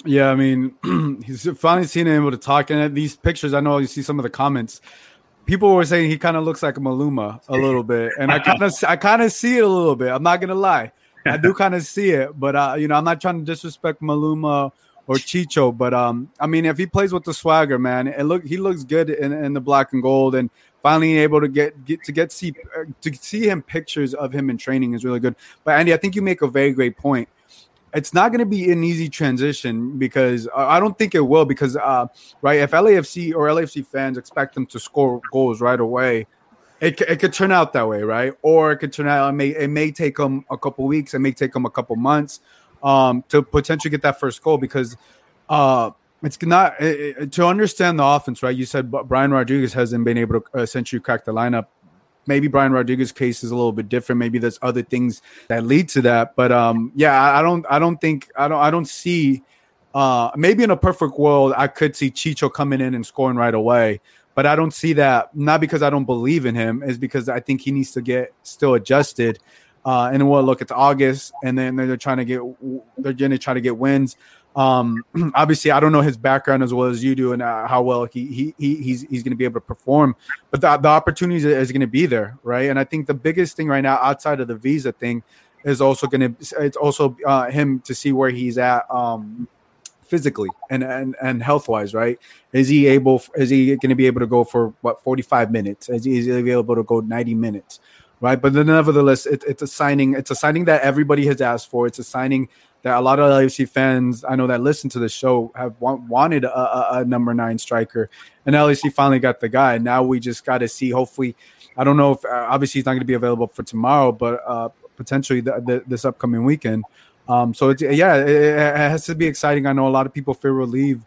Yeah, I mean, he's finally seen him able to talk, and at these pictures, I know you see some of the comments. People were saying he kind of looks like Maluma a little bit, and I kind of I kind of see it a little bit. I'm not gonna lie. I do kind of see it, but uh, you know, I'm not trying to disrespect Maluma or Chicho, but um, I mean, if he plays with the swagger, man, and look, he looks good in, in the black and gold, and finally able to get, get to get see to see him pictures of him in training is really good. But Andy, I think you make a very great point. It's not going to be an easy transition because uh, I don't think it will because uh, right, if L A F C or L A F C fans expect them to score goals right away. It, it could turn out that way, right? Or it could turn out it may it may take them a couple weeks. It may take them a couple months um, to potentially get that first goal because uh, it's not it, it, to understand the offense, right? You said Brian Rodriguez hasn't been able to essentially crack the lineup. Maybe Brian Rodriguez's case is a little bit different. Maybe there's other things that lead to that. But um, yeah, I, I don't I don't think I don't I don't see. Uh, maybe in a perfect world, I could see Chicho coming in and scoring right away. But I don't see that, not because I don't believe in him, is because I think he needs to get still adjusted. Uh, and well, look, it's August, and then they're trying to get they're going to try to get wins. Um, obviously, I don't know his background as well as you do, and uh, how well he he, he he's he's going to be able to perform. But the the opportunities is going to be there, right? And I think the biggest thing right now, outside of the visa thing, is also going to it's also uh, him to see where he's at. Um, physically and, and, and health-wise, right? Is he able, is he going to be able to go for what, forty-five minutes? Is he, is he able to go ninety minutes, right? But then nevertheless, it, it's a signing, it's a signing that everybody has asked for. It's a signing that a lot of L A F C fans, I know that listen to the show, have want, wanted a, a, a number nine striker, and L A F C finally got the guy. Now we just got to see, hopefully, I don't know if, uh, obviously he's not going to be available for tomorrow, but uh, potentially the, the, this upcoming weekend. Um, so, it's, yeah, it, it has to be exciting. I know a lot of people feel relieved,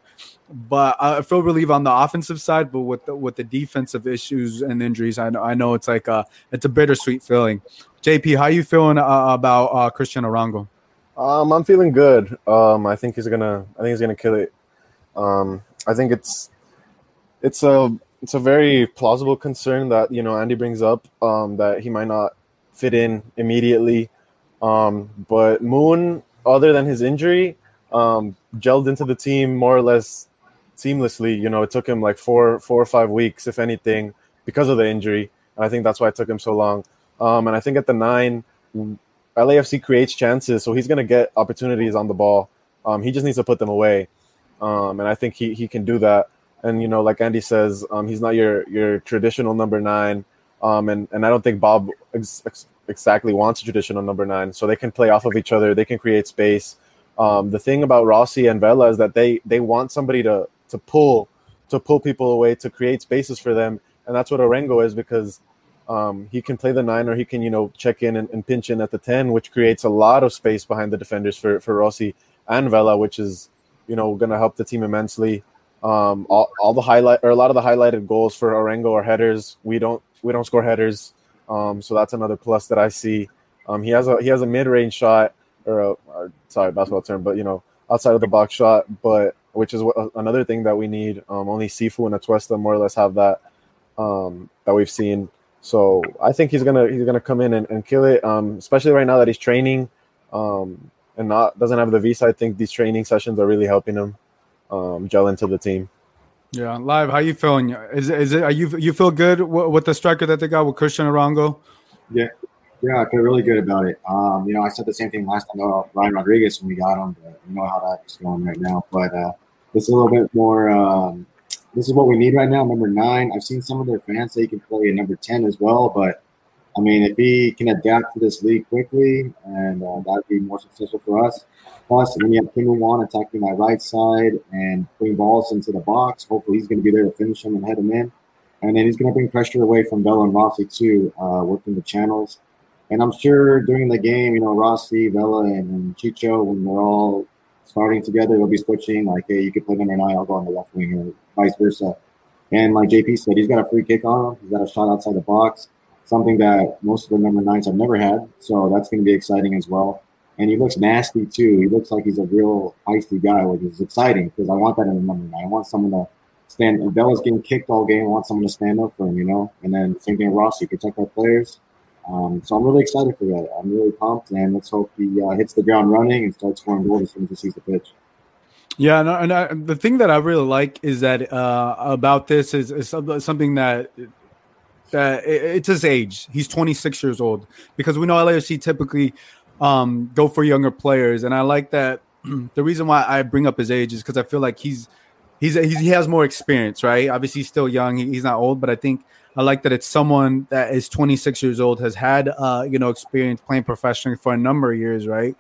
but I feel relieved on the offensive side. But with the, with the defensive issues and injuries, I know I know it's like a, it's a bittersweet feeling. J P, how you feeling uh, about uh, Christian Arango? Um, I'm feeling good. Um, I think he's gonna. I think he's gonna kill it. Um, I think it's it's a it's a very plausible concern that you know Andy brings up um, that he might not fit in immediately. Um, but Moon, other than his injury, um, gelled into the team more or less seamlessly. You know, it took him like four, four or five weeks, if anything, because of the injury. And I think that's why it took him so long. Um, and I think at the nine, L A F C creates chances, so he's going to get opportunities on the ball. Um, he just needs to put them away. Um, and I think he, he can do that. And, you know, like Andy says, um, he's not your, your traditional number nine. Um, and, and I don't think Bob ex- ex- exactly wants a traditional number nine, so they can play off of each other. They can create space. Um, the thing about Rossi and Vela is that they they want somebody to to pull to pull people away, to create spaces for them, and that's what Arango is, because um, he can play the nine, or he can, you know, check in and, and pinch in at the ten, which creates a lot of space behind the defenders for, for Rossi and Vela, which is, you know, going to help the team immensely. Um, all, all the highlight or a lot of the highlighted goals for Arango are headers. We don't we don't score headers, um, so that's another plus that I see. Um, he has a he has a mid range shot, or, a, or sorry, basketball term, but you know, outside of the box shot, but which is what, another thing that we need. Um, only Sifu and Atuesta more or less have that um, that we've seen. So I think he's gonna he's gonna come in and, and kill it. Um, especially right now that he's training um, and not doesn't have the visa. I think these training sessions are really helping him um gel into the team. Yeah. Live, how you feeling? Is is it are you you feel good w- with the striker that they got with Christian Arango? Yeah, yeah, I feel really good about it. Um, you know, I said the same thing last time about Brian Rodriguez when we got him, but you know how that's going right now. But uh this is a little bit more um this is what we need right now, number nine. I've seen some of their fans say he can play a number ten as well, but I mean, if he can adapt to this league quickly, and uh, that would be more successful for us. Plus, when you have Kim Moon attacking my right side and putting balls into the box, hopefully he's going to be there to finish him and head him in. And then he's going to bring pressure away from Vela and Rossi, too, uh, working the channels. And I'm sure during the game, you know, Rossi, Vela, and, and Chicho, when we're all starting together, they'll be switching. Like, hey, you can play number nine, I'll go on the left wing, or vice versa. And like J P said, he's got a free kick on him. He's got a shot outside the box, something that most of the number nines have never had. So that's going to be exciting as well. And he looks nasty, too. He looks like he's a real feisty guy, which is exciting because I want that in the number nine. I want someone to stand. If Bella's getting kicked all game, I want someone to stand up for him, you know. And then same thing with Ross. You protect our players. Um, so I'm really excited for that. I'm really pumped, and let's hope he uh, hits the ground running and starts scoring goals as soon as he sees the pitch. Yeah, and, I, and I, the thing that I really like is that uh, about this is, is something that – that it's his age. He's twenty-six years old, because we know L A F C typically um, go for younger players. And I like that. The reason why I bring up his age is because I feel like he's, he's, he's, he has more experience, right? Obviously he's still young. He, he's not old, but I think I like that it's someone that is twenty-six years old, has had, uh, you know, experience playing professionally for a number of years, right?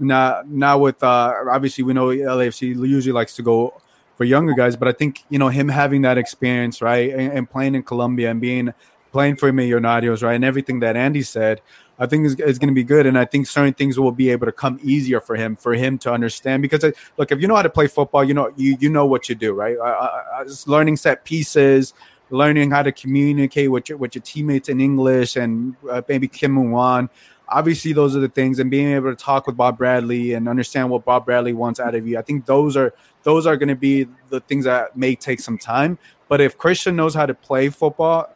Now, now with, uh, obviously we know L A F C usually likes to go for younger guys, but I think, you know, him having that experience, right, and, and playing in Colombia and being playing for Millonarios, right, and everything that Andy said, I think is, is going to be good. And I think certain things will be able to come easier for him, for him to understand. Because look, if you know how to play football, you know you you know what you do, right? I, I, I just learning set pieces, learning how to communicate with your with your teammates in English, and uh, maybe Kim Moon. Obviously, those are the things, and being able to talk with Bob Bradley and understand what Bob Bradley wants out of you. I think those are those are going to be the things that may take some time. But if Christian knows how to play football,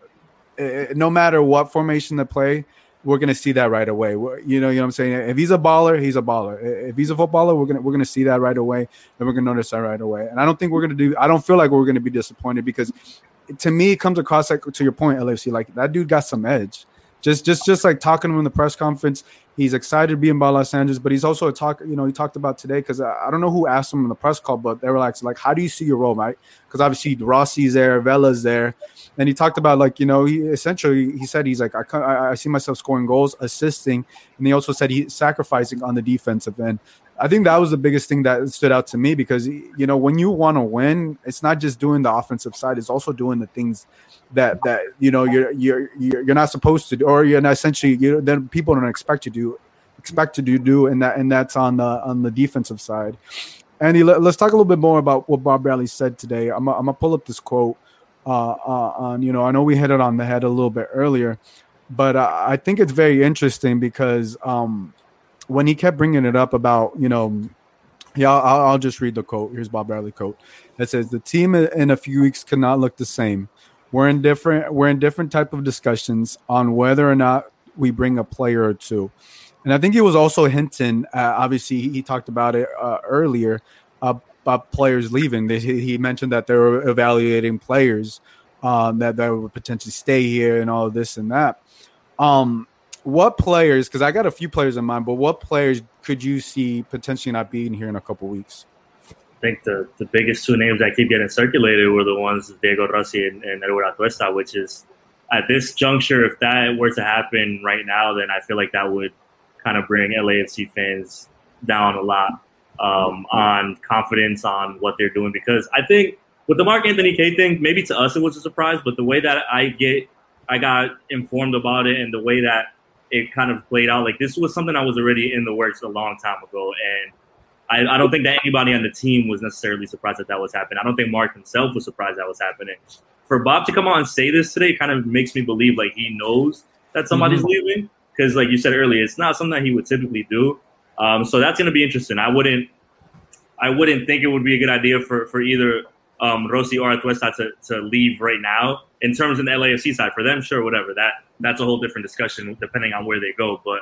no matter what formation to play, we're going to see that right away. You know, you know what I'm saying? If he's a baller, he's a baller. If he's a footballer, we're going we're going to see that right away, and we're going to notice that right away. And I don't think we're going to do. I don't feel like we're going to be disappointed, because to me, it comes across like, to your point, L A F C, like that dude got some edge. Just, just, just like talking to him in the press conference, he's excited being by Los Angeles, but he's also a talk. You know, he talked about today, because I, I don't know who asked him in the press call, but they were like, "Like, how do you see your role, Mike?" Because obviously Rossi's there, Vela's there, and he talked about like, you know, he essentially he said he's like, I, I, I see myself scoring goals, assisting, and he also said he's sacrificing on the defensive end. I think that was the biggest thing that stood out to me, because, you know, when you want to win, it's not just doing the offensive side. It's also doing the things that, that you know, you're you're you're not supposed to do, or you're not essentially you know, that people don't expect you to do, expect you to do, and that and that's on the on the defensive side. Andy, let, let's talk a little bit more about what Bob Bradley said today. I'm I'm gonna pull up this quote. Uh, uh, on you know, I know we hit it on the head a little bit earlier, but uh, I think it's very interesting because. Um, When he kept bringing it up about, you know, yeah, I'll, I'll just read the quote. Here's Bob Bradley's quote. It says, "The team in a few weeks cannot look the same. We're in different. We're in different type of discussions on whether or not we bring a player or two." And I think he was also hinting. Uh, obviously, he, he talked about it uh, earlier uh, about players leaving. They, he mentioned that they were evaluating players um, that that would potentially stay here and all this and that. Um, What players, because I got a few players in mind, but what players could you see potentially not being here in a couple weeks? I think the, the biggest two names that keep getting circulated were the ones Diego Rossi and, and Edward Atuesta, which is, at this juncture, if that were to happen right now, then I feel like that would kind of bring L A F C fans down a lot um, on confidence on what they're doing. Because I think with the Mark Anthony Kay thing, maybe to us it was a surprise, but the way that I get, I got informed about it and the way that it kind of played out, like this was something I was already in the works a long time ago. And I, I don't think that anybody on the team was necessarily surprised that that was happening. I don't think Mark himself was surprised that was happening. For Bob to come out and say this today kind of makes me believe like he knows that somebody's mm-hmm. leaving, because like you said earlier, it's not something that he would typically do. Um, so that's going to be interesting. I wouldn't, I wouldn't think it would be a good idea for for either um, Rossi or Atuesta to to leave right now. In terms of the L A F C side, for them, sure, whatever. That that's a whole different discussion depending on where they go. But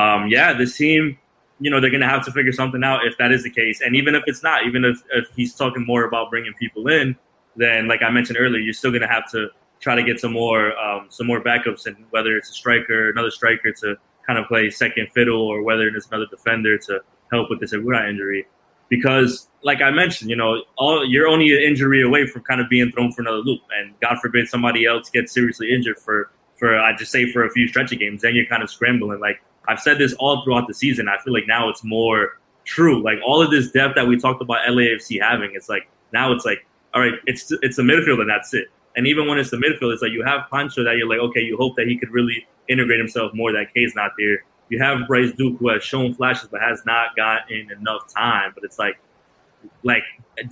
um, yeah, this team, you know, they're going to have to figure something out if that is the case. And even if it's not, even if, if he's talking more about bringing people in, then like I mentioned earlier, you're still going to have to try to get some more um, some more backups, and whether it's a striker, another striker to kind of play second fiddle, or whether it's another defender to help with the Segura injury. Because like I mentioned, you know, all you're only an injury away from kind of being thrown for another loop. And God forbid somebody else gets seriously injured for, for I just say, for a few stretch of games. Then you're kind of scrambling. Like, I've said this all throughout the season. I feel like now it's more true. Like all of this depth that we talked about L A F C having, it's like now it's like, all right, it's it's the midfield and that's it. And even when it's the midfield, it's like you have Poncho that you're like, okay, you hope that he could really integrate himself more, that Kay's not there. You have Bryce Duke, who has shown flashes but has not gotten enough time. But it's like, like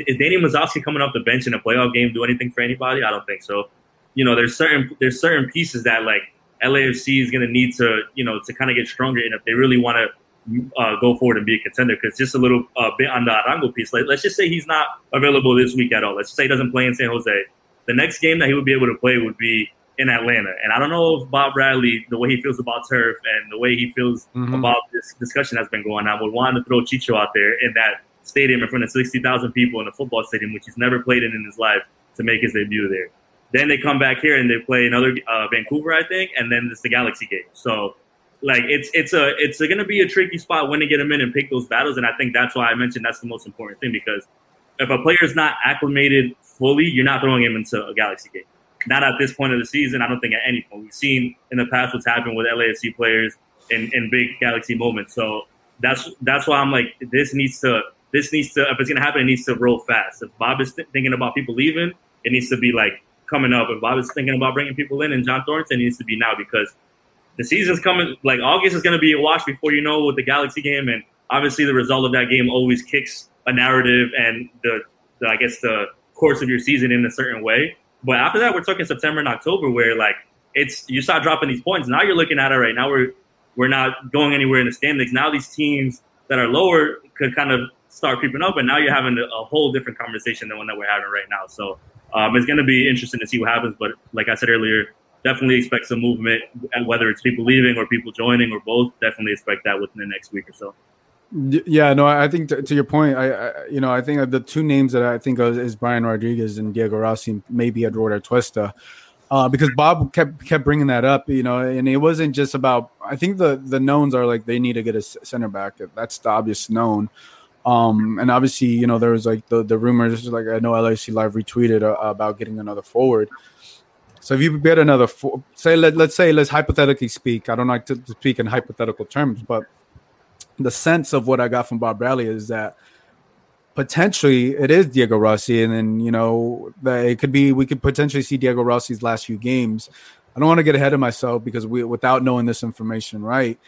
is Danny Musovski coming off the bench in a playoff game do anything for anybody? I don't think so. You know, there's certain there's certain pieces that like L A F C is going to need to, you know, to kind of get stronger in if they really want to uh, go forward and be a contender. Because just a little uh, bit on the Arango piece, like, let's just say he's not available this week at all. Let's just say he doesn't play in San Jose. The next game that he would be able to play would be in Atlanta. And I don't know if Bob Bradley, the way he feels about turf and the way he feels mm-hmm. about this discussion that's been going on, would want to throw Chicho out there in that stadium in front of sixty thousand people in a football stadium, which he's never played in in his life, to make his debut there. Then they come back here and they play another uh, Vancouver, I think, and then it's the Galaxy game. So, like, it's it's a it's going to be a tricky spot when to get him in and pick those battles. And I think that's why I mentioned that's the most important thing, because if a player is not acclimated fully, you're not throwing him into a Galaxy game. Not at this point of the season. I don't think at any point. We've seen in the past what's happened with L A F C players in, in big Galaxy moments. So that's that's why I'm like, this needs to this needs to if it's going to happen, it needs to roll fast. If Bob is th- thinking about people leaving, it needs to be like coming up. And Bob is thinking about bringing people in, and John Thornton needs to be now, because the season's coming. Like August is going to be a wash before you know, with the Galaxy game, and obviously the result of that game always kicks a narrative and the, the I guess the course of your season in a certain way. But after that, we're talking September and October, where like it's you start dropping these points. Now you're looking at it right now. We're we're not going anywhere in the standings. Now these teams that are lower could kind of start creeping up, and now you're having a, a whole different conversation than one that we're having right now. So. Um, it's going to be interesting to see what happens. But like I said earlier, definitely expect some movement, and whether it's people leaving or people joining or both, definitely expect that within the next week or so. Yeah, no, I think to, to your point, I, I, you know, I think the two names that I think of is Brian Rodriguez and Diego Rossi, maybe Eduardo Atuesta, uh, because Bob kept kept bringing that up, you know, and it wasn't just about, I think the, the knowns are like, they need to get a center back. That's the obvious known. Um, and obviously, you know, there was like the, the rumors, like I know L A F C Live retweeted uh, about getting another forward. So if you get another, for- say, let, let's say, let's hypothetically speak. I don't like to, to speak in hypothetical terms, but the sense of what I got from Bob Bradley is that potentially it is Diego Rossi. And then, you know, that it could be, we could potentially see Diego Rossi's last few games. I don't want to get ahead of myself, because we, without knowing this information, right.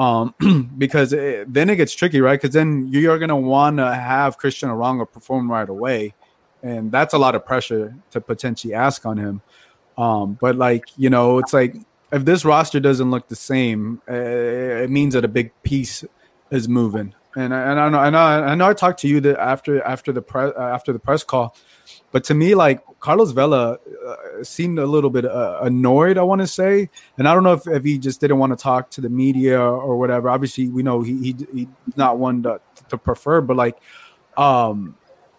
Um, because it, then it gets tricky, right? Because then you are going to want to have Christian Arango perform right away. And that's a lot of pressure to potentially ask on him. Um, but, like, you know, it's like if this roster doesn't look the same, uh, it means that a big piece is moving. And I, and I know, I know, I know I talked to you that after, after the press, uh, after the press call, but to me, like Carlos Vela uh, seemed a little bit uh, annoyed, I want to say. And I don't know if, if he just didn't want to talk to the media or whatever. Obviously we know he, he, he's not one to, to prefer, but like um,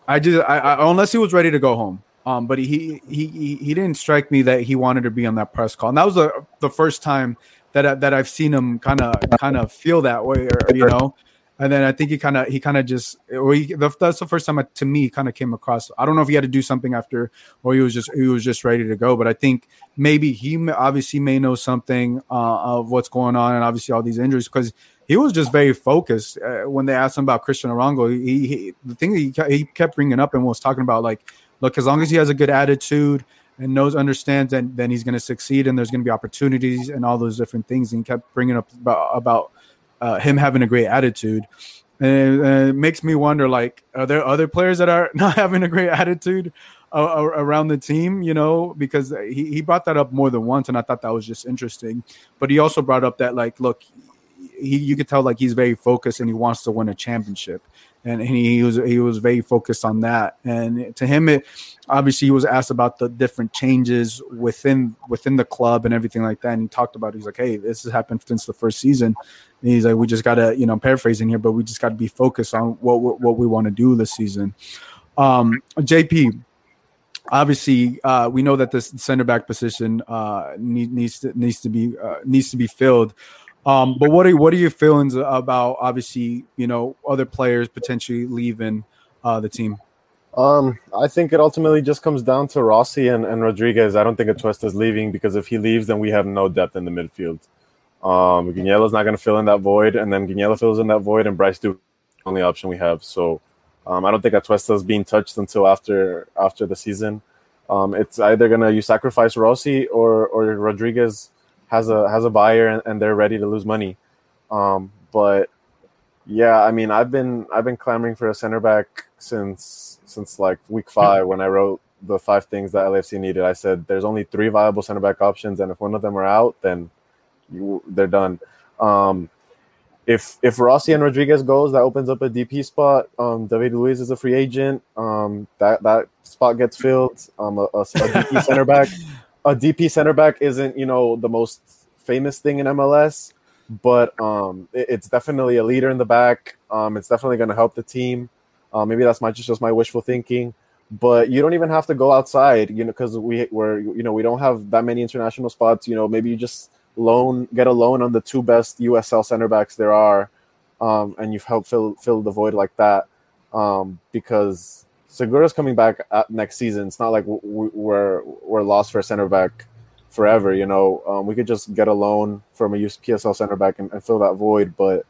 I just, I, I, unless he was ready to go home. Um, but he, he, he, he didn't strike me that he wanted to be on that press call. And that was the, the first time that, I, that I've seen him kind of, kind of feel that way, or, you know, And then I think he kind of he kind of just or he, that's the first time I, to me kind of came across. I don't know if he had to do something after or he was just he was just ready to go. But I think maybe he obviously may know something uh, of what's going on and obviously all these injuries because he was just very focused. Uh, when they asked him about Christian Arango, he, he the thing that he, he kept bringing up and was talking about like, look, as long as he has a good attitude and knows, understands, and then he's going to succeed and there's going to be opportunities and all those different things. And he kept bringing up about. about Uh, him having a great attitude, and, and it makes me wonder, like, are there other players that are not having a great attitude uh, around the team, you know, because he, he brought that up more than once, and I thought that was just interesting. But he also brought up that, like, look, he, you could tell, like, he's very focused and he wants to win a championship, and, and he was he was very focused on that. And to him, it obviously he was asked about the different changes within within the club and everything like that, and he talked about it. He's like, hey, this has happened since the first season. And he's like, we just gotta, you know, I'm paraphrasing here, but we just gotta be focused on what what, what we want to do this season. Um, J P, obviously, uh, we know that this center back position uh, need, needs to, needs to be uh, needs to be filled. Um, but what are what are your feelings about obviously, you know, other players potentially leaving uh, the team? Um, I think it ultimately just comes down to Rossi and, and Rodriguez. I don't think Atuesta's leaving because if he leaves, then we have no depth in the midfield. Um, Guignola's not going to fill in that void, and then Guignola fills in that void, and Bryce Duke is the only option we have. So um, I don't think Atuesta is being touched until after after the season. Um, it's either going to you sacrifice Rossi or or Rodriguez has a has a buyer and, and they're ready to lose money. Um, but yeah, I mean, I've been I've been clamoring for a center back since since like week five when I wrote the five things that L A F C needed. I said there's only three viable center back options, and if one of them are out, then You, they're done. Um, if if Rossi and Rodriguez goes, that opens up a D P spot. Um, David Luiz is a free agent. Um, that that spot gets filled. Um, a, a, a D P center back, a D P center back isn't, you know, the most famous thing in M L S, but um, it, it's definitely a leader in the back. Um, it's definitely going to help the team. Uh, maybe that's my just, just my wishful thinking. But you don't even have to go outside, you know, because we we're you know we don't have that many international spots. You know, maybe you just loan get a loan on the two best U S L center backs there are, um, and you've helped fill fill the void like that, um, because Segura's coming back at next season. It's not like we're we're lost for a center back forever, you know. Um, we could just get a loan from a P S L center back and, and fill that void. But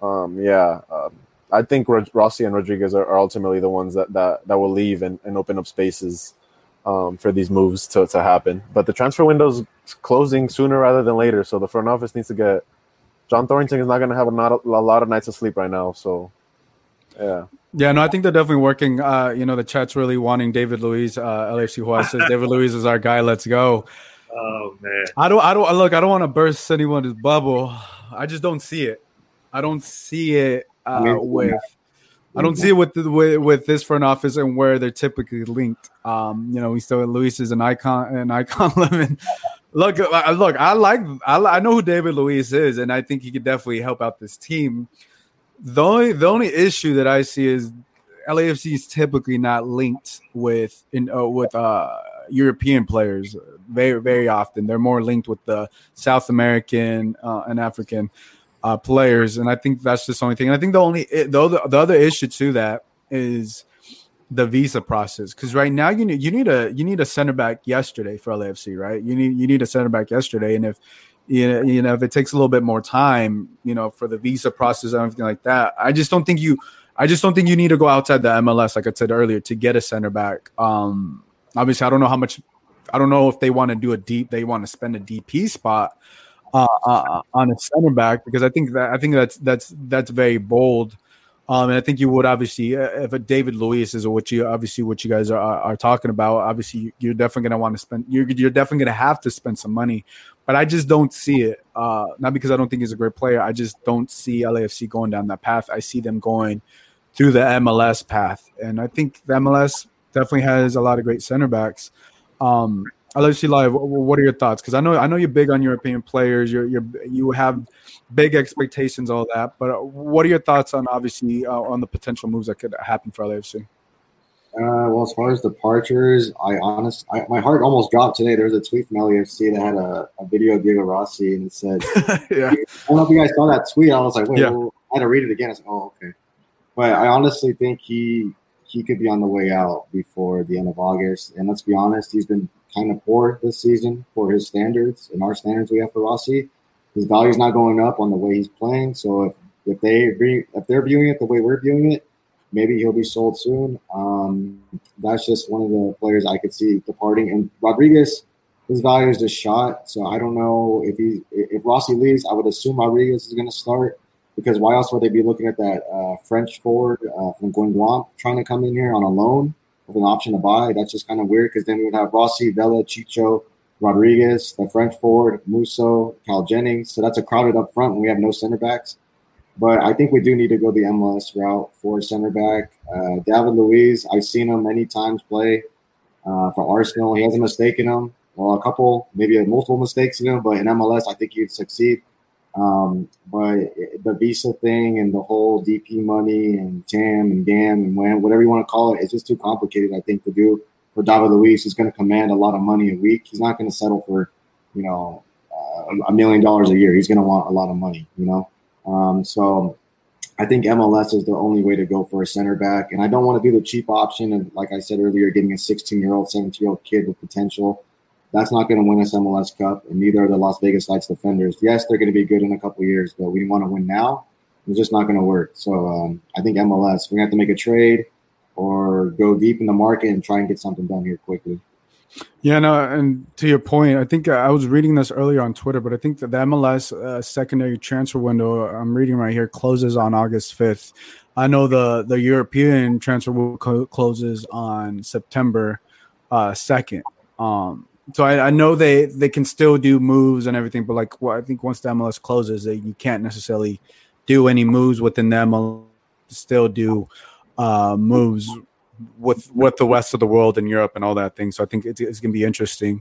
um, yeah, um, I think Rod- Rossi and Rodriguez are, are ultimately the ones that that, that will leave and, and open up spaces Um, for these moves to, to happen. But the transfer window's closing sooner rather than later, so the front office needs to get – John Thornton is not going to have a, not a, a lot of nights of sleep right now, so yeah. Yeah, no, I think they're definitely working. Uh, you know, the chat's really wanting David Luiz, uh, L A F C Juarez says, David Luiz is our guy, let's go. Oh, man. I don't, I don't – look, I don't want to burst anyone's bubble. I just don't see it. I don't see it uh, with – I don't see it with, the, with with this front office and where they're typically linked. Um, you know, we still Luis is an icon, an icon. Lemon. Look, look, I like, I, I know who David Luiz is, and I think he could definitely help out this team. The only the only issue that I see is L A F C is typically not linked with in uh, with uh, European players very very often. They're more linked with the South American uh, and African Uh, players, and I think that's just the only thing. And I think the only though the, the other issue to that is the visa process, because right now you need you need a you need a center back yesterday for L A F C, right? You need you need a center back yesterday, and if you know, you know if it takes a little bit more time, you know, for the visa process and everything like that, I just don't think you I just don't think you need to go outside the M L S, like I said earlier, to get a center back. Um, obviously, I don't know how much I don't know if they want to do a deep, they want to spend a D P spot Uh, uh, on a center back, because I think that I think that's that's that's very bold, um, and I think you would obviously if a David Luiz is what you obviously what you guys are, are talking about. Obviously, you're definitely gonna want to spend. You're you're definitely gonna have to spend some money, but I just don't see it. Uh, not because I don't think he's a great player. I just don't see L A F C going down that path. I see them going through the M L S path, and I think the M L S definitely has a lot of great center backs. Um, L A F C Live, what are your thoughts? Because I know I know you're big on European players. You're you you have big expectations, all that. But what are your thoughts on obviously uh, on the potential moves that could happen for L A F C? Uh, well, as far as departures, I honest, I, my heart almost dropped today. There was a tweet from L A F C that had a, a video of Diego Rossi, and it said, yeah. I don't know if you guys saw that tweet. I was like, wait, yeah. well, I had to read it again. I was like, oh, okay. But I honestly think he he could be on the way out before the end of August. And let's be honest, he's been kind of poor this season for his standards and our standards we have for Rossi. His value's not going up on the way he's playing. So if, if, they, if they're viewing it the way we're viewing it, maybe he'll be sold soon. Um, that's just one of the players I could see departing. And Rodriguez, his value is just shot. So I don't know if he if Rossi leaves, I would assume Rodriguez is going to start, because why else would they be looking at that uh, French forward uh, from Guingamp trying to come in here on a loan with an option to buy? That's just kind of weird, because then we would have Rossi, Vela, Chicho, Rodriguez, the French forward, Musso, Cal Jennings. So that's a crowded up front when we have no center backs. But I think we do need to go the M L S route for center back. Uh, David Luiz, I've seen him many times play uh, for Arsenal. He hasn't mistaken him. Well, a couple, maybe multiple mistakes in him, but in M L S, I think he'd succeed. Um, but the visa thing and the whole D P money and T A M and G A M and W A M, whatever you want to call it, it's just too complicated, I think, to do for David Luiz, who's going to command a lot of money a week. He's not going to settle for, you know, a million dollars a year. He's going to want a lot of money, you know. Um, so I think M L S is the only way to go for a center back. And I don't want to do the cheap option. And like I said earlier, getting a sixteen-year-old, seventeen-year-old kid with potential, that's not going to win us M L S Cup. And neither are the Las Vegas Lights defenders. Yes, they're going to be good in a couple of years, but we want to win now. It's just not going to work. So um, I think M L S, we're going to have to make a trade or go deep in the market and try and get something done here quickly. Yeah, no, and to your point, I think I was reading this earlier on Twitter, but I think that the M L S uh, secondary transfer window, I'm reading right here, closes on August fifth. I know the, the European transfer window co- closes on September uh, second. Um, so I, I know they, they can still do moves and everything, but like well, I think once the M L S closes, they, you can't necessarily do any moves within the M L S, still do uh, moves with with the rest of the world and Europe and all that thing. So I think it's, it's going to be interesting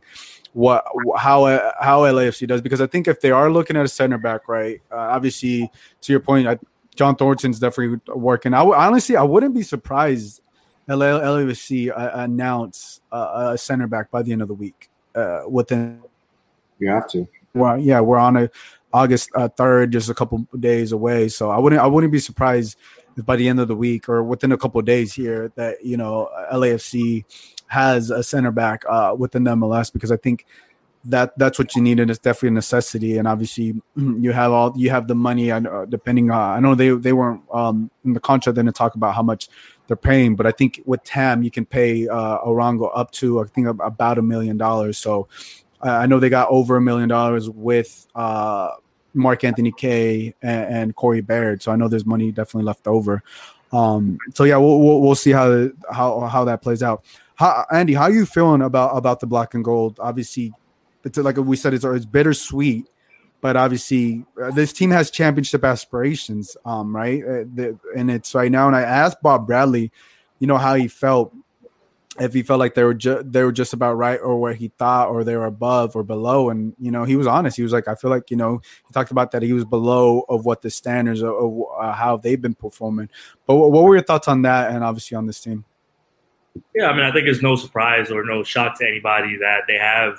what how how L A F C does, because I think if they are looking at a center back, right, uh, obviously, to your point, I, John Thornton's definitely working. I w- honestly, I wouldn't be surprised L A F C uh, announce uh, a center back by the end of the week. Uh, within you have to. Well, yeah, we're on a August uh, third, just a couple days away. So I wouldn't I wouldn't be surprised by the end of the week or within a couple of days here that, you know, L A F C has a center back uh, within the M L S, because I think that that's what you need. And it's definitely a necessity. And obviously you have all, you have the money and uh, depending on, I know they, they weren't um, in the contract, they didn't talk about how much they're paying, but I think with T A M, you can pay uh, Arango up to, I think about a million dollars. So uh, I know they got over a million dollars with uh Mark Anthony Kay and, and Corey Baird, so I know there's money definitely left over. Um, so yeah, we'll, we'll we'll see how how how that plays out. How, Andy, how are you feeling about about the black and gold? Obviously, it's like we said, it's it's bittersweet, but obviously uh, this team has championship aspirations, um, right? Uh, the, and it's right now. And I asked Bob Bradley, you know, how he felt, if he felt like they were ju- they were just about right, or where he thought, or they were above or below. And, you know, he was honest. He was like, I feel like, you know, he talked about that. He was below of what the standards of, of uh, how they've been performing. But w- what were your thoughts on that, and obviously on this team? Yeah, I mean, I think it's no surprise or no shock to anybody that they have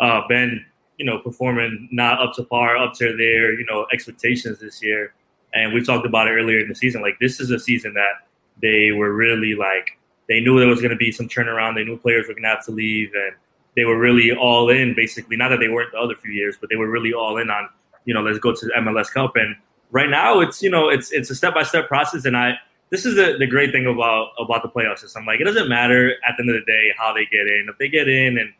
uh, been, you know, performing not up to par, up to their, you know, expectations this year. And we talked about it earlier in the season. Like, this is a season that they were really like, they knew there was going to be some turnaround. They knew players were going to have to leave, and they were really all in, basically. Not that they weren't the other few years, but they were really all in on, you know, let's go to the M L S Cup. And right now, it's, you know, it's it's a step-by-step process. And I this is the, the great thing about about the playoff system. Like, it doesn't matter at the end of the day how they get in. If they get in, and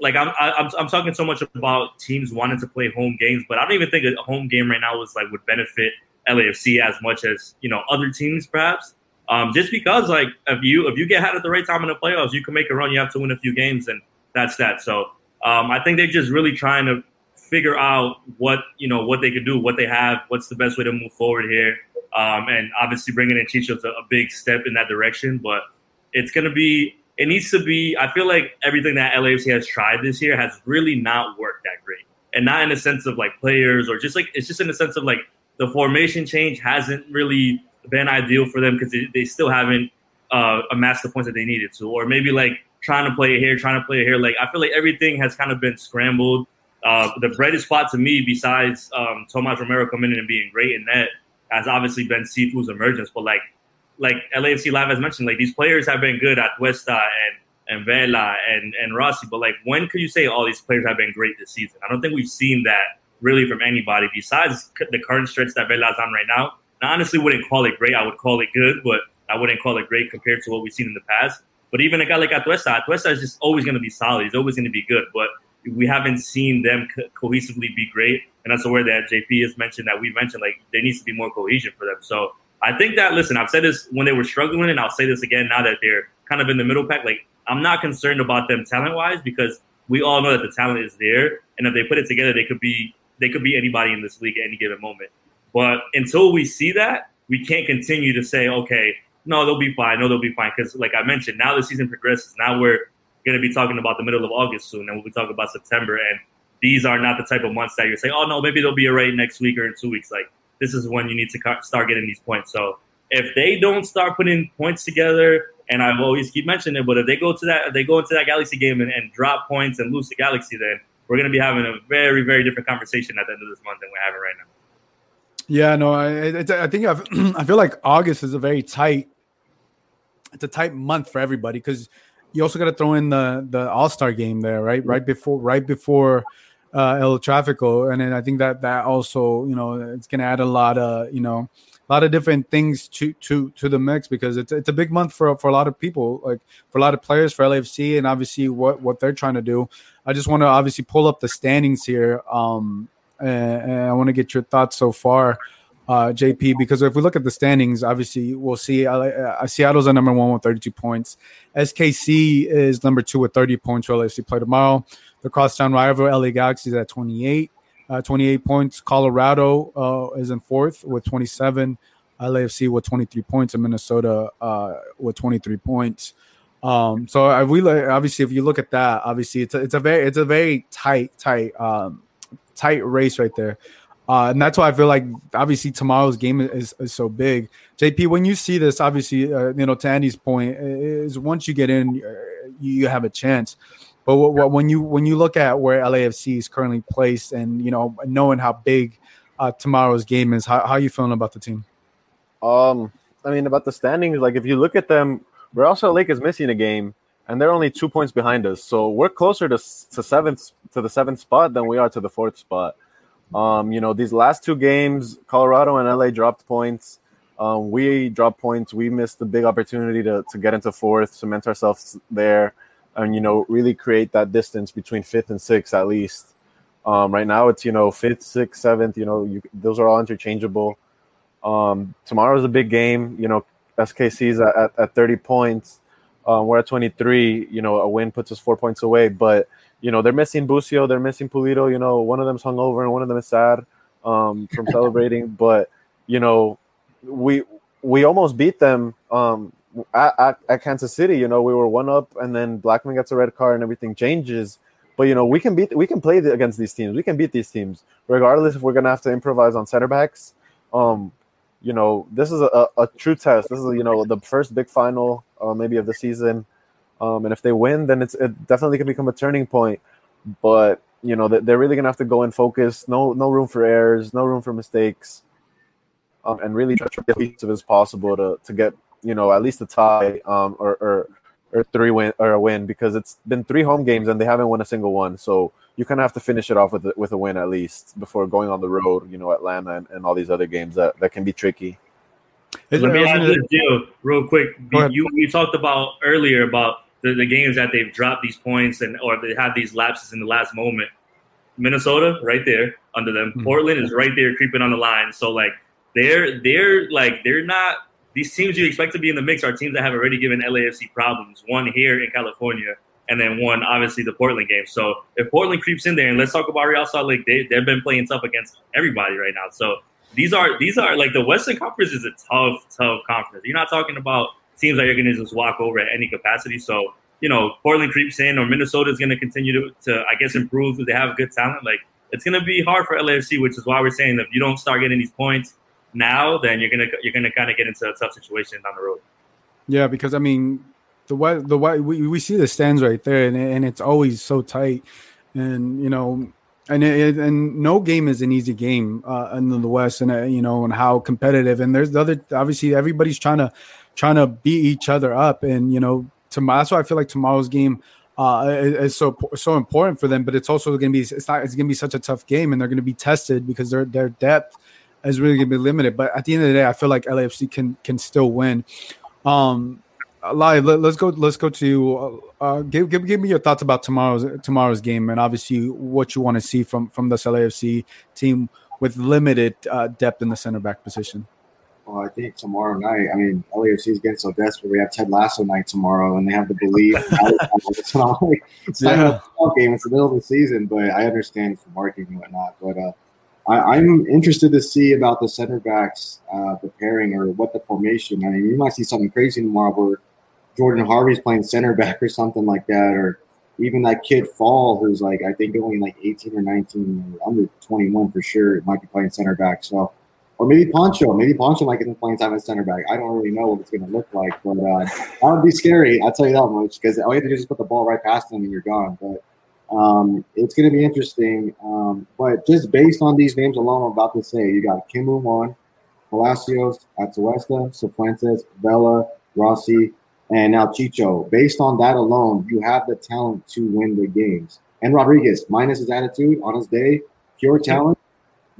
like I'm I'm I'm talking so much about teams wanting to play home games, but I don't even think a home game right now was like would benefit L A F C as much as, you know, other teams perhaps. Um, just because, like, if you if you get had at the right time in the playoffs, you can make a run. You have to win a few games, and that's that. So um, I think they're just really trying to figure out what, you know, what they could do, what they have, what's the best way to move forward here. Um, and obviously bringing in Chicho is a, a big step in that direction. But it's going to be – it needs to be – I feel like everything that L A F C has tried this year has really not worked that great. And not in the sense of, like, players or just, like – it's just in the sense of, like, the formation change hasn't really – been ideal for them, because they still haven't uh, amass the points that they needed to, or maybe like trying to play it here, trying to play it here. Like, I feel like everything has kind of been scrambled. Uh, the brightest spot to me, besides um, Thomas Romero coming in and being great in that, has obviously been Sifu's emergence. But like, like L A F C Live has mentioned, like these players have been good at Cuesta and and Vela and and Rossi. But like, when could you say all these players have been great this season? I don't think we've seen that really from anybody besides the current stretch that Vela's on right now. And I honestly wouldn't call it great. I would call it good, but I wouldn't call it great compared to what we've seen in the past. But even a guy like Atuesta, Atuesta is just always going to be solid. He's always going to be good, but we haven't seen them co- cohesively be great. And that's where that J P has mentioned that we mentioned, like, there needs to be more cohesion for them. So I think that, listen, I've said this when they were struggling, and I'll say this again now that they're kind of in the middle pack. Like, I'm not concerned about them talent-wise because we all know that the talent is there. And if they put it together, they could be they could be anybody in this league at any given moment. But until we see that, we can't continue to say, okay, no, they'll be fine. No, they'll be fine. Because like I mentioned, now the season progresses. Now we're going to be talking about the middle of August soon, and we'll be talking about September. And these are not the type of months that you're saying, oh, no, maybe they'll be all right next week or in two weeks. Like, this is when you need to start getting these points. So if they don't start putting points together, and I've always keep mentioning it, but if they go to that, if they go into that Galaxy game and, and drop points and lose to Galaxy, then we're going to be having a very, very different conversation at the end of this month than we're having right now. Yeah, no, I, I think I've, I feel like August is a very tight, it's a tight month for everybody because you also got to throw in the the All-Star game there, right? Right before, right before uh, El Tráfico, and then I think that that also, you know, it's gonna add a lot of, you know, a lot of different things to to to the mix because it's it's a big month for for a lot of people, like for a lot of players, for L A F C, and obviously what what they're trying to do. I just want to obviously pull up the standings here. Um, And I want to get your thoughts so far, uh, J P, because if we look at the standings, obviously we'll see uh, Seattle's at number one with thirty-two points. S K C is number two with thirty points for L A F C play tomorrow. The crosstown rival L A Galaxy is at twenty-eight, uh, twenty-eight points. Colorado uh, is in fourth with twenty-seven. L A F C with twenty-three points, and Minnesota uh, with twenty-three points. Um, so if we obviously, if you look at that, obviously it's a, it's a very it's a very tight tight. Um, tight race right there. Uh, and that's why I feel like obviously tomorrow's game is, is so big. J P, when you see this, obviously, uh, you know, to Andy's point is once you get in, you have a chance. But w- w- when you when you look at where L A F C is currently placed and, you know, knowing how big uh, tomorrow's game is, how, how are you feeling about the team? Um, I mean, about the standings, like if you look at them, Real Salt Lake is missing a game. And they're only two points behind us, so we're closer to to seventh to the seventh spot than we are to the fourth spot. Um, you know, these last two games, Colorado and L A dropped points. Um, we dropped points. We missed the big opportunity to to get into fourth, cement ourselves there, and you know, really create that distance between fifth and sixth at least. Um, right now, it's you know fifth, sixth, seventh. You know, you, those are all interchangeable. Um, tomorrow's a big game. You know, S K C's at, at, at thirty points. Um, we're at twenty-three, you know, a win puts us four points away, but, you know, they're missing Busio, they're missing Pulido, you know, one of them's hungover and one of them is sad um, from celebrating, but, you know, we we almost beat them um, at, at, at Kansas City, you know, we were one up and then Blackmon gets a red card and everything changes, but, you know, we can beat, we can play against these teams, we can beat these teams, regardless if we're going to have to improvise on center backs. Um, you know, this is a, a true test, this is, you know, the first big final Uh, maybe of the season, um, and if they win, then it's it definitely can become a turning point. But you know they're really gonna have to go and focus. No, no room for errors, no room for mistakes, um, and really try to get as cohesive as possible to to get you know at least a tie um, or, or or three win or a win because it's been three home games and they haven't won a single one. So you kind of have to finish it off with a, with a win at least before going on the road. You know, Atlanta and, and all these other games that, that can be tricky. Let me ask this deal real quick. You you talked about earlier about the, the games that they've dropped these points and or they have these lapses in the last moment. Minnesota right there under them. Mm-hmm. Portland is right there creeping on the line. So like they're they're like they're not these teams you expect to be in the mix are teams that have already given L A F C problems. One here in California and then one obviously the Portland game. So if Portland creeps in there and let's talk about Real Salt Lake, they they've been playing tough against everybody right now. So These are these are like the Western Conference is a tough, tough conference. You're not talking about teams that you're going to just walk over at any capacity. So, you know, Portland creeps in or Minnesota is going to continue to, to, I guess, improve because they have good talent. Like, it's going to be hard for L A F C, which is why we're saying if you don't start getting these points now, then you're going to you're going to kind of get into a tough situation down the road. Yeah, because I mean, the way the way we, we see the stands right there, and and it's always so tight, and you know, and it, and no game is an easy game uh, in the West, and uh, you know, and how competitive. And there's the other, obviously, everybody's trying to trying to beat each other up, and you know, tomorrow. That's why I feel like tomorrow's game uh, is, is so so important for them. But it's also going to be it's not it's going to be such a tough game, and they're going to be tested because their their depth is really going to be limited. But at the end of the day, I feel like L A F C can can still win. Um, live. Let, let's go. Let's go to uh, give, give give me your thoughts about tomorrow's tomorrow's game, and obviously what you want to see from from this L A F C team with limited uh, depth in the center back position. Well, I think tomorrow night. I mean, L A F C is getting so desperate. We have Ted Lasso night tomorrow, and they have the belief. It's not like it's not yeah. a game. It's the middle of the season, but I understand for marketing and whatnot. But uh, I, I'm interested to see about the center backs uh, the pairing or what the formation. I mean, you might see something crazy tomorrow where Jordan Harvey's playing center back or something like that, or even that kid Fall, who's like I think only like eighteen or nineteen, or under twenty-one for sure, might be playing center back. So. Or maybe Poncho. Maybe Poncho might get some playing time as center back. I don't really know what it's going to look like, but uh, that would be scary. I'll tell you that much, because all you have to do is put the ball right past them and you're gone. But um, it's going to be interesting. Um, but just based on these names alone, I'm about to say, you got Kim Moon, Palacios, Atuesta, Cifuentes, Vela, Rossi, and now Chicho. Based on that alone, you have the talent to win the games. And Rodriguez, minus his attitude on his day, pure talent.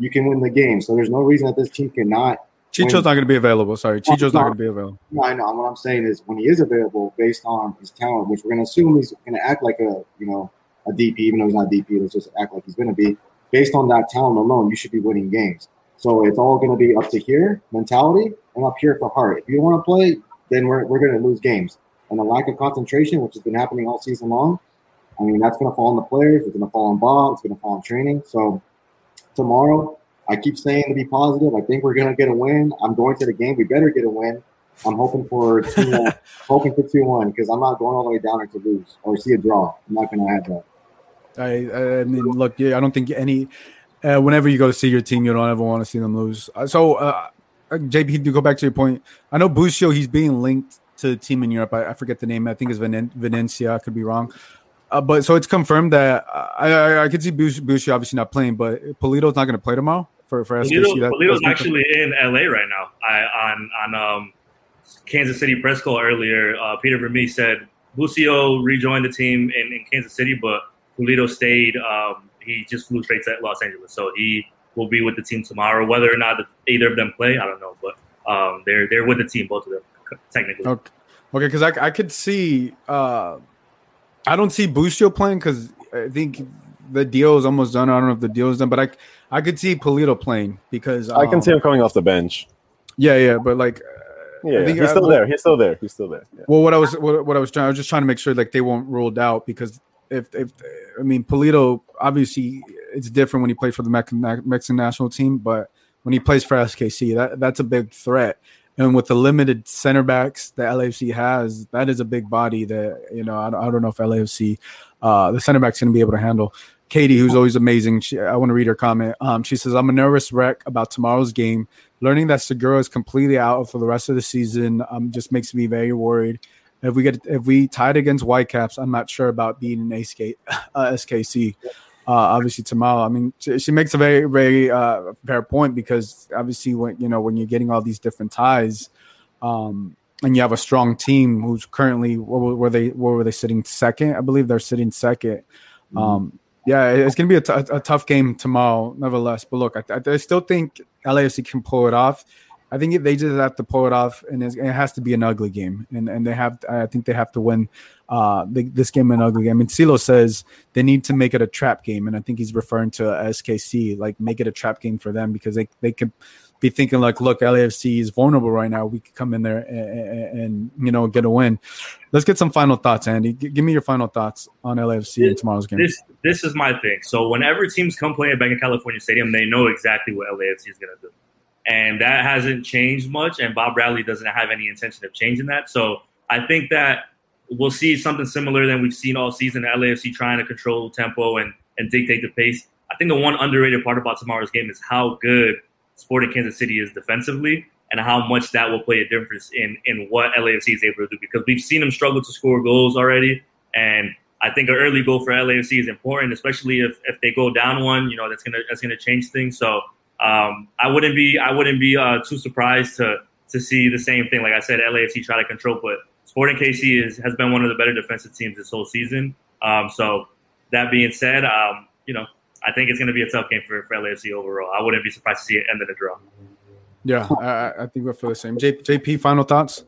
You can win the game. So there's no reason that this team cannot. Chicho's win. Not going to be available. Sorry. Chicho's no, not going to be available. No, I know. What I'm saying is when he is available, based on his talent, which we're going to assume he's going to act like a, you know, a D P, even though he's not a D P, let's just act like he's going to be. Based on that talent alone, you should be winning games. So it's all going to be up to here, mentality, and up here for heart. If you want to play, then we're we're going to lose games. And the lack of concentration, which has been happening all season long, I mean, that's going to fall on the players. It's going to fall on Bob. It's going to fall on training. So tomorrow, I keep saying to be positive. I think we're going to get a win. I'm going to the game. We better get a win. I'm hoping for two one, hoping for two one, because I'm not going all the way down to lose or see a draw. I'm not going to have that. I, I mean, look, yeah, I don't think any uh, – whenever you go to see your team, you don't ever want to see them lose. So, uh, J P, to go back to your point, I know Busio, he's being linked to the team in Europe. I, I forget the name. I think it's Vinen- Venencia. I could be wrong. Uh, but so it's confirmed that uh, I, I I could see Bushi obviously not playing, but Pulido's not going to play tomorrow for for S B C. Pulido, that, Pulido's actually in L A right now. I, on on um, Kansas City press call earlier, uh, Peter Vermees said Busio rejoined the team in, in Kansas City, but Pulido stayed. Um, he just flew straight to Los Angeles, so he will be with the team tomorrow. Whether or not the, either of them play, I don't know, but um, they're they're with the team, both of them technically. Okay, because okay, I I could see. Uh, I don't see Busio playing because I think the deal is almost done. I don't know if the deal is done, but I, I could see Pulido playing because um, I can see him coming off the bench. Yeah, yeah, but like, uh, yeah, I think he's I, still I, there. He's still there. He's still there. Yeah. Well, what I was, what, what I was trying, I was just trying to make sure like they weren't ruled out because if, if I mean Pulido, obviously it's different when he plays for the Mexican national team, but when he plays for S K C, that that's a big threat. And with the limited center backs that L A F C has, that is a big body that, you know, I don't, I don't know if L A F C, uh, the center back's going to be able to handle. Katie, who's always amazing, she, I want to read her comment. Um, she says, I'm a nervous wreck about tomorrow's game. Learning that Segura is completely out for the rest of the season um, just makes me very worried. If we get if we tied against Whitecaps, I'm not sure about being an S K C. Uh, obviously, tomorrow. I mean, she, she makes a very, very uh, fair point because obviously, when you know when you're getting all these different ties, um, and you have a strong team who's currently what were they? What were they sitting second? I believe they're sitting second. Mm-hmm. Um, yeah, it, it's gonna be a, t- a tough game tomorrow, nevertheless. But look, I, I, I still think L A F C can pull it off. I think they just have to pull it off, and it has to be an ugly game. And and they have, I think they have to win uh, the, this game an ugly game. I mean, Silo says they need to make it a trap game, and I think he's referring to S K C, like make it a trap game for them because they, they could be thinking like, look, L A F C is vulnerable right now. We could come in there and, and you know get a win. Let's get some final thoughts, Andy. G- give me your final thoughts on L A F C in tomorrow's game. This this is my thing. So whenever teams come play at Bank of California Stadium, they know exactly what L A F C is going to do. And that hasn't changed much, and Bob Bradley doesn't have any intention of changing that. So I think that we'll see something similar than we've seen all season, L A F C trying to control tempo and, and dictate the pace. I think the one underrated part about tomorrow's game is how good Sporting Kansas City is defensively and how much that will play a difference in in what L A F C is able to do, because we've seen them struggle to score goals already. And I think an early goal for L A F C is important, especially if, if they go down one. You know, that's gonna that's gonna change things. So um, I wouldn't be I wouldn't be uh, too surprised to to see the same thing. Like I said, L A F C try to control, but Sporting K C is, has been one of the better defensive teams this whole season. Um, so that being said, um, you know, I think it's going to be a tough game for, for L A F C overall. I wouldn't be surprised to see it end in a draw. Yeah, I, I think we're for the same. J P, final thoughts?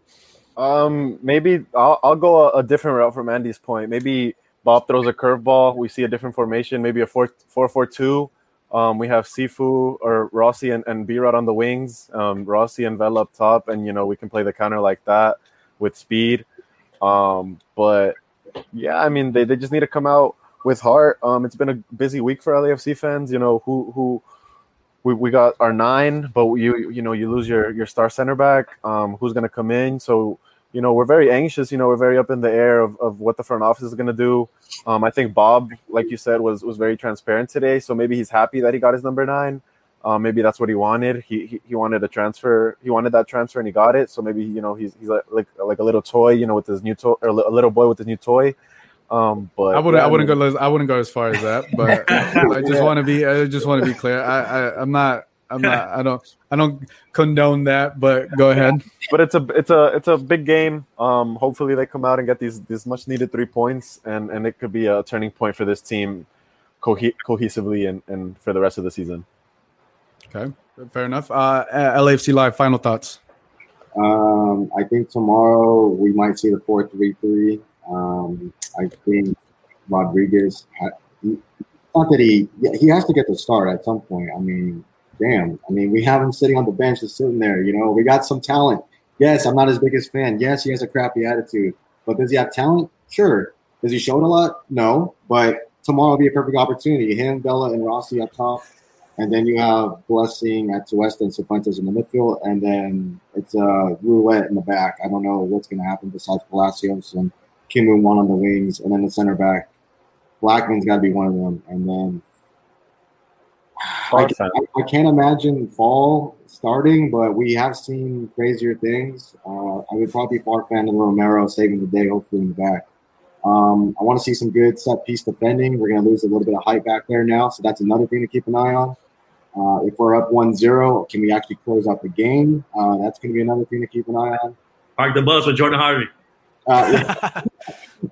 Um, maybe I'll, I'll go a, a different route from Andy's point. Maybe Bob throws a curveball. We see a different formation, maybe a four four two. Um, we have Sifu or Rossi and, and B-Rod on the wings, um, Rossi and Vela up top, and, you know, we can play the counter like that with speed. Um, but, yeah, I mean, they, they just need to come out with heart. Um, it's been a busy week for L A F C fans. You know, who who we, we got our nine, but you you know, you lose your, your star center back. Um, who's going to come in? So, you know, we're very anxious. You know, we're very up in the air of, of what the front office is going to do. Um, I think Bob, like you said, was was very transparent today. So maybe he's happy that he got his number nine. Um, maybe that's what he wanted. He, he he wanted a transfer. He wanted that transfer, and he got it. So maybe, you know, he's he's like like, like a little toy, you know, with his new toy, or a little boy with his new toy. Um, but I wouldn't. Yeah, I wouldn't I mean, go. I wouldn't go as far as that. But I just yeah. want to be. I just want to be clear. I, I I'm not. I'm not. I don't. I don't condone that. But go ahead. But it's a. It's a. It's a big game. Um. Hopefully they come out and get these these much needed three points, and and it could be a turning point for this team, co- cohesively and and for the rest of the season. Okay. Fair enough. Uh. L A F C Live. Final thoughts. Um. I think tomorrow we might see the four three three. Um, I think Rodriguez, not that he, he has to get the start at some point. I mean, damn. I mean, we have him sitting on the bench, just sitting there. You know, we got some talent. Yes, I'm not his biggest fan. Yes, he has a crappy attitude. But does he have talent? Sure. Does he show it a lot? No. But tomorrow will be a perfect opportunity. Him, Vela, and Rossi up top. And then you have Blessing at West and Cifuentes in the midfield. And then it's a roulette in the back. I don't know what's going to happen besides Palacios and Kim Moon one on the wings, and then the center back. Blackman's got to be one of them. And then I, I, I can't imagine Fall starting, but we have seen crazier things. Uh, I would probably be far fan of Romero saving the day, hopefully, in the back. Um, I want to see some good set-piece defending. We're going to lose a little bit of height back there now, so that's another thing to keep an eye on. Uh, if we're up one zero, can we actually close out the game? Uh, that's going to be another thing to keep an eye on. Park the bus with Jordan Harvey. Uh,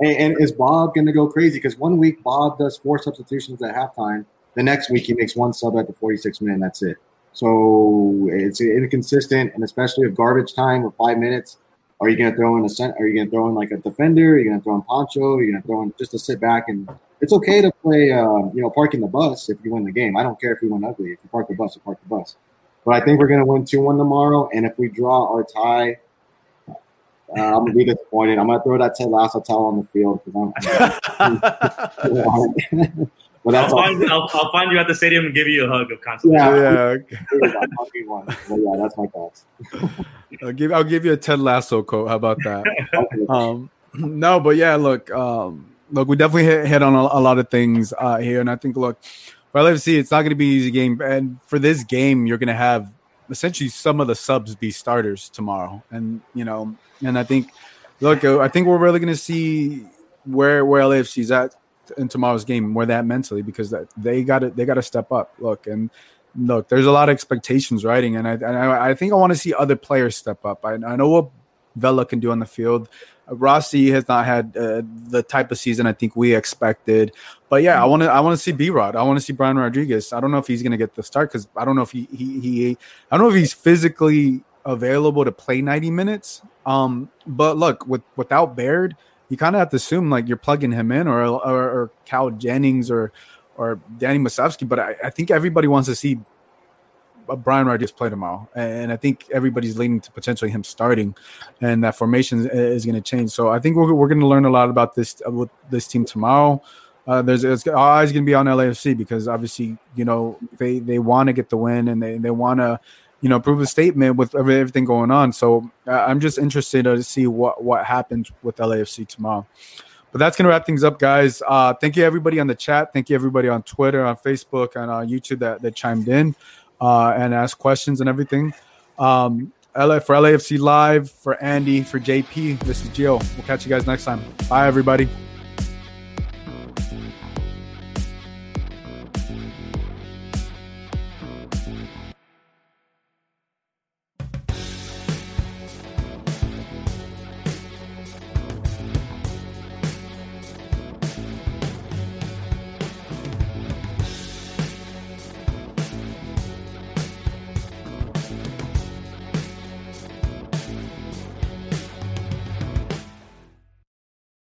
and, and is Bob going to go crazy? Because one week Bob does four substitutions at halftime. The next week he makes one sub at the forty-sixth minute, and that's it. So it's inconsistent, and especially if garbage time with five minutes, are you going to throw in a cent? Are you going to throw in like a defender? Are you going to throw in Poncho? Are you going to throw in just to sit back? And it's okay to play, uh, you know, parking the bus if you win the game. I don't care if you win ugly. If you park the bus, you park the bus. But I think we're going to win two one tomorrow, and if we draw or tie, Uh, I'm going to be disappointed. I'm going to throw that Ted Lasso towel on the field. Because I'm, I'm well, that's I'll, find, I'll, I'll find you at the stadium and give you a hug of consolation. Yeah, yeah. Okay. One. But yeah, that's my thoughts. I'll give I'll give you a Ted Lasso coat. How about that? Okay. Um, no, but yeah, look, um, look, we definitely hit, hit on a, a lot of things uh, here, and I think, look, for L A F C, it's not going to be an easy game, and for this game, you're going to have essentially some of the subs be starters tomorrow, and you know. And I think, look, I think we're really going to see where where L A F C's at in tomorrow's game, where that mentally, because that they got to they got to step up. Look and look, there's a lot of expectations riding, and I and I, I think I want to see other players step up. I, I know what Vela can do on the field. Rossi has not had uh, the type of season I think we expected, but yeah, I want to I want to see B-Rod. I want to see Brian Rodriguez. I don't know if he's going to get the start because I don't know if he, he he I don't know if he's physically available to play ninety minutes. Um, but look, with without Baird, you kind of have to assume like you're plugging him in, or or, or Cal Jennings or or Danny Musovski. But I, I think everybody wants to see Brian Rodriguez play tomorrow, and I think everybody's leaning to potentially him starting, and that formation is going to change. So I think we're we're going to learn a lot about this uh, with this team tomorrow. Uh, there's it's always going to be on L A F C because obviously you know they they want to get the win, and they they want to. You know, prove a statement with everything going on. So uh, I'm just interested to see what, what happens with L A F C tomorrow. But that's going to wrap things up, guys. Uh, thank you, everybody on the chat. Thank you, everybody on Twitter, on Facebook, and on YouTube that, that chimed in uh, and asked questions and everything. Um, L A for L A F C Live, for Andy, for J P, this is Gio. We'll catch you guys next time. Bye, everybody.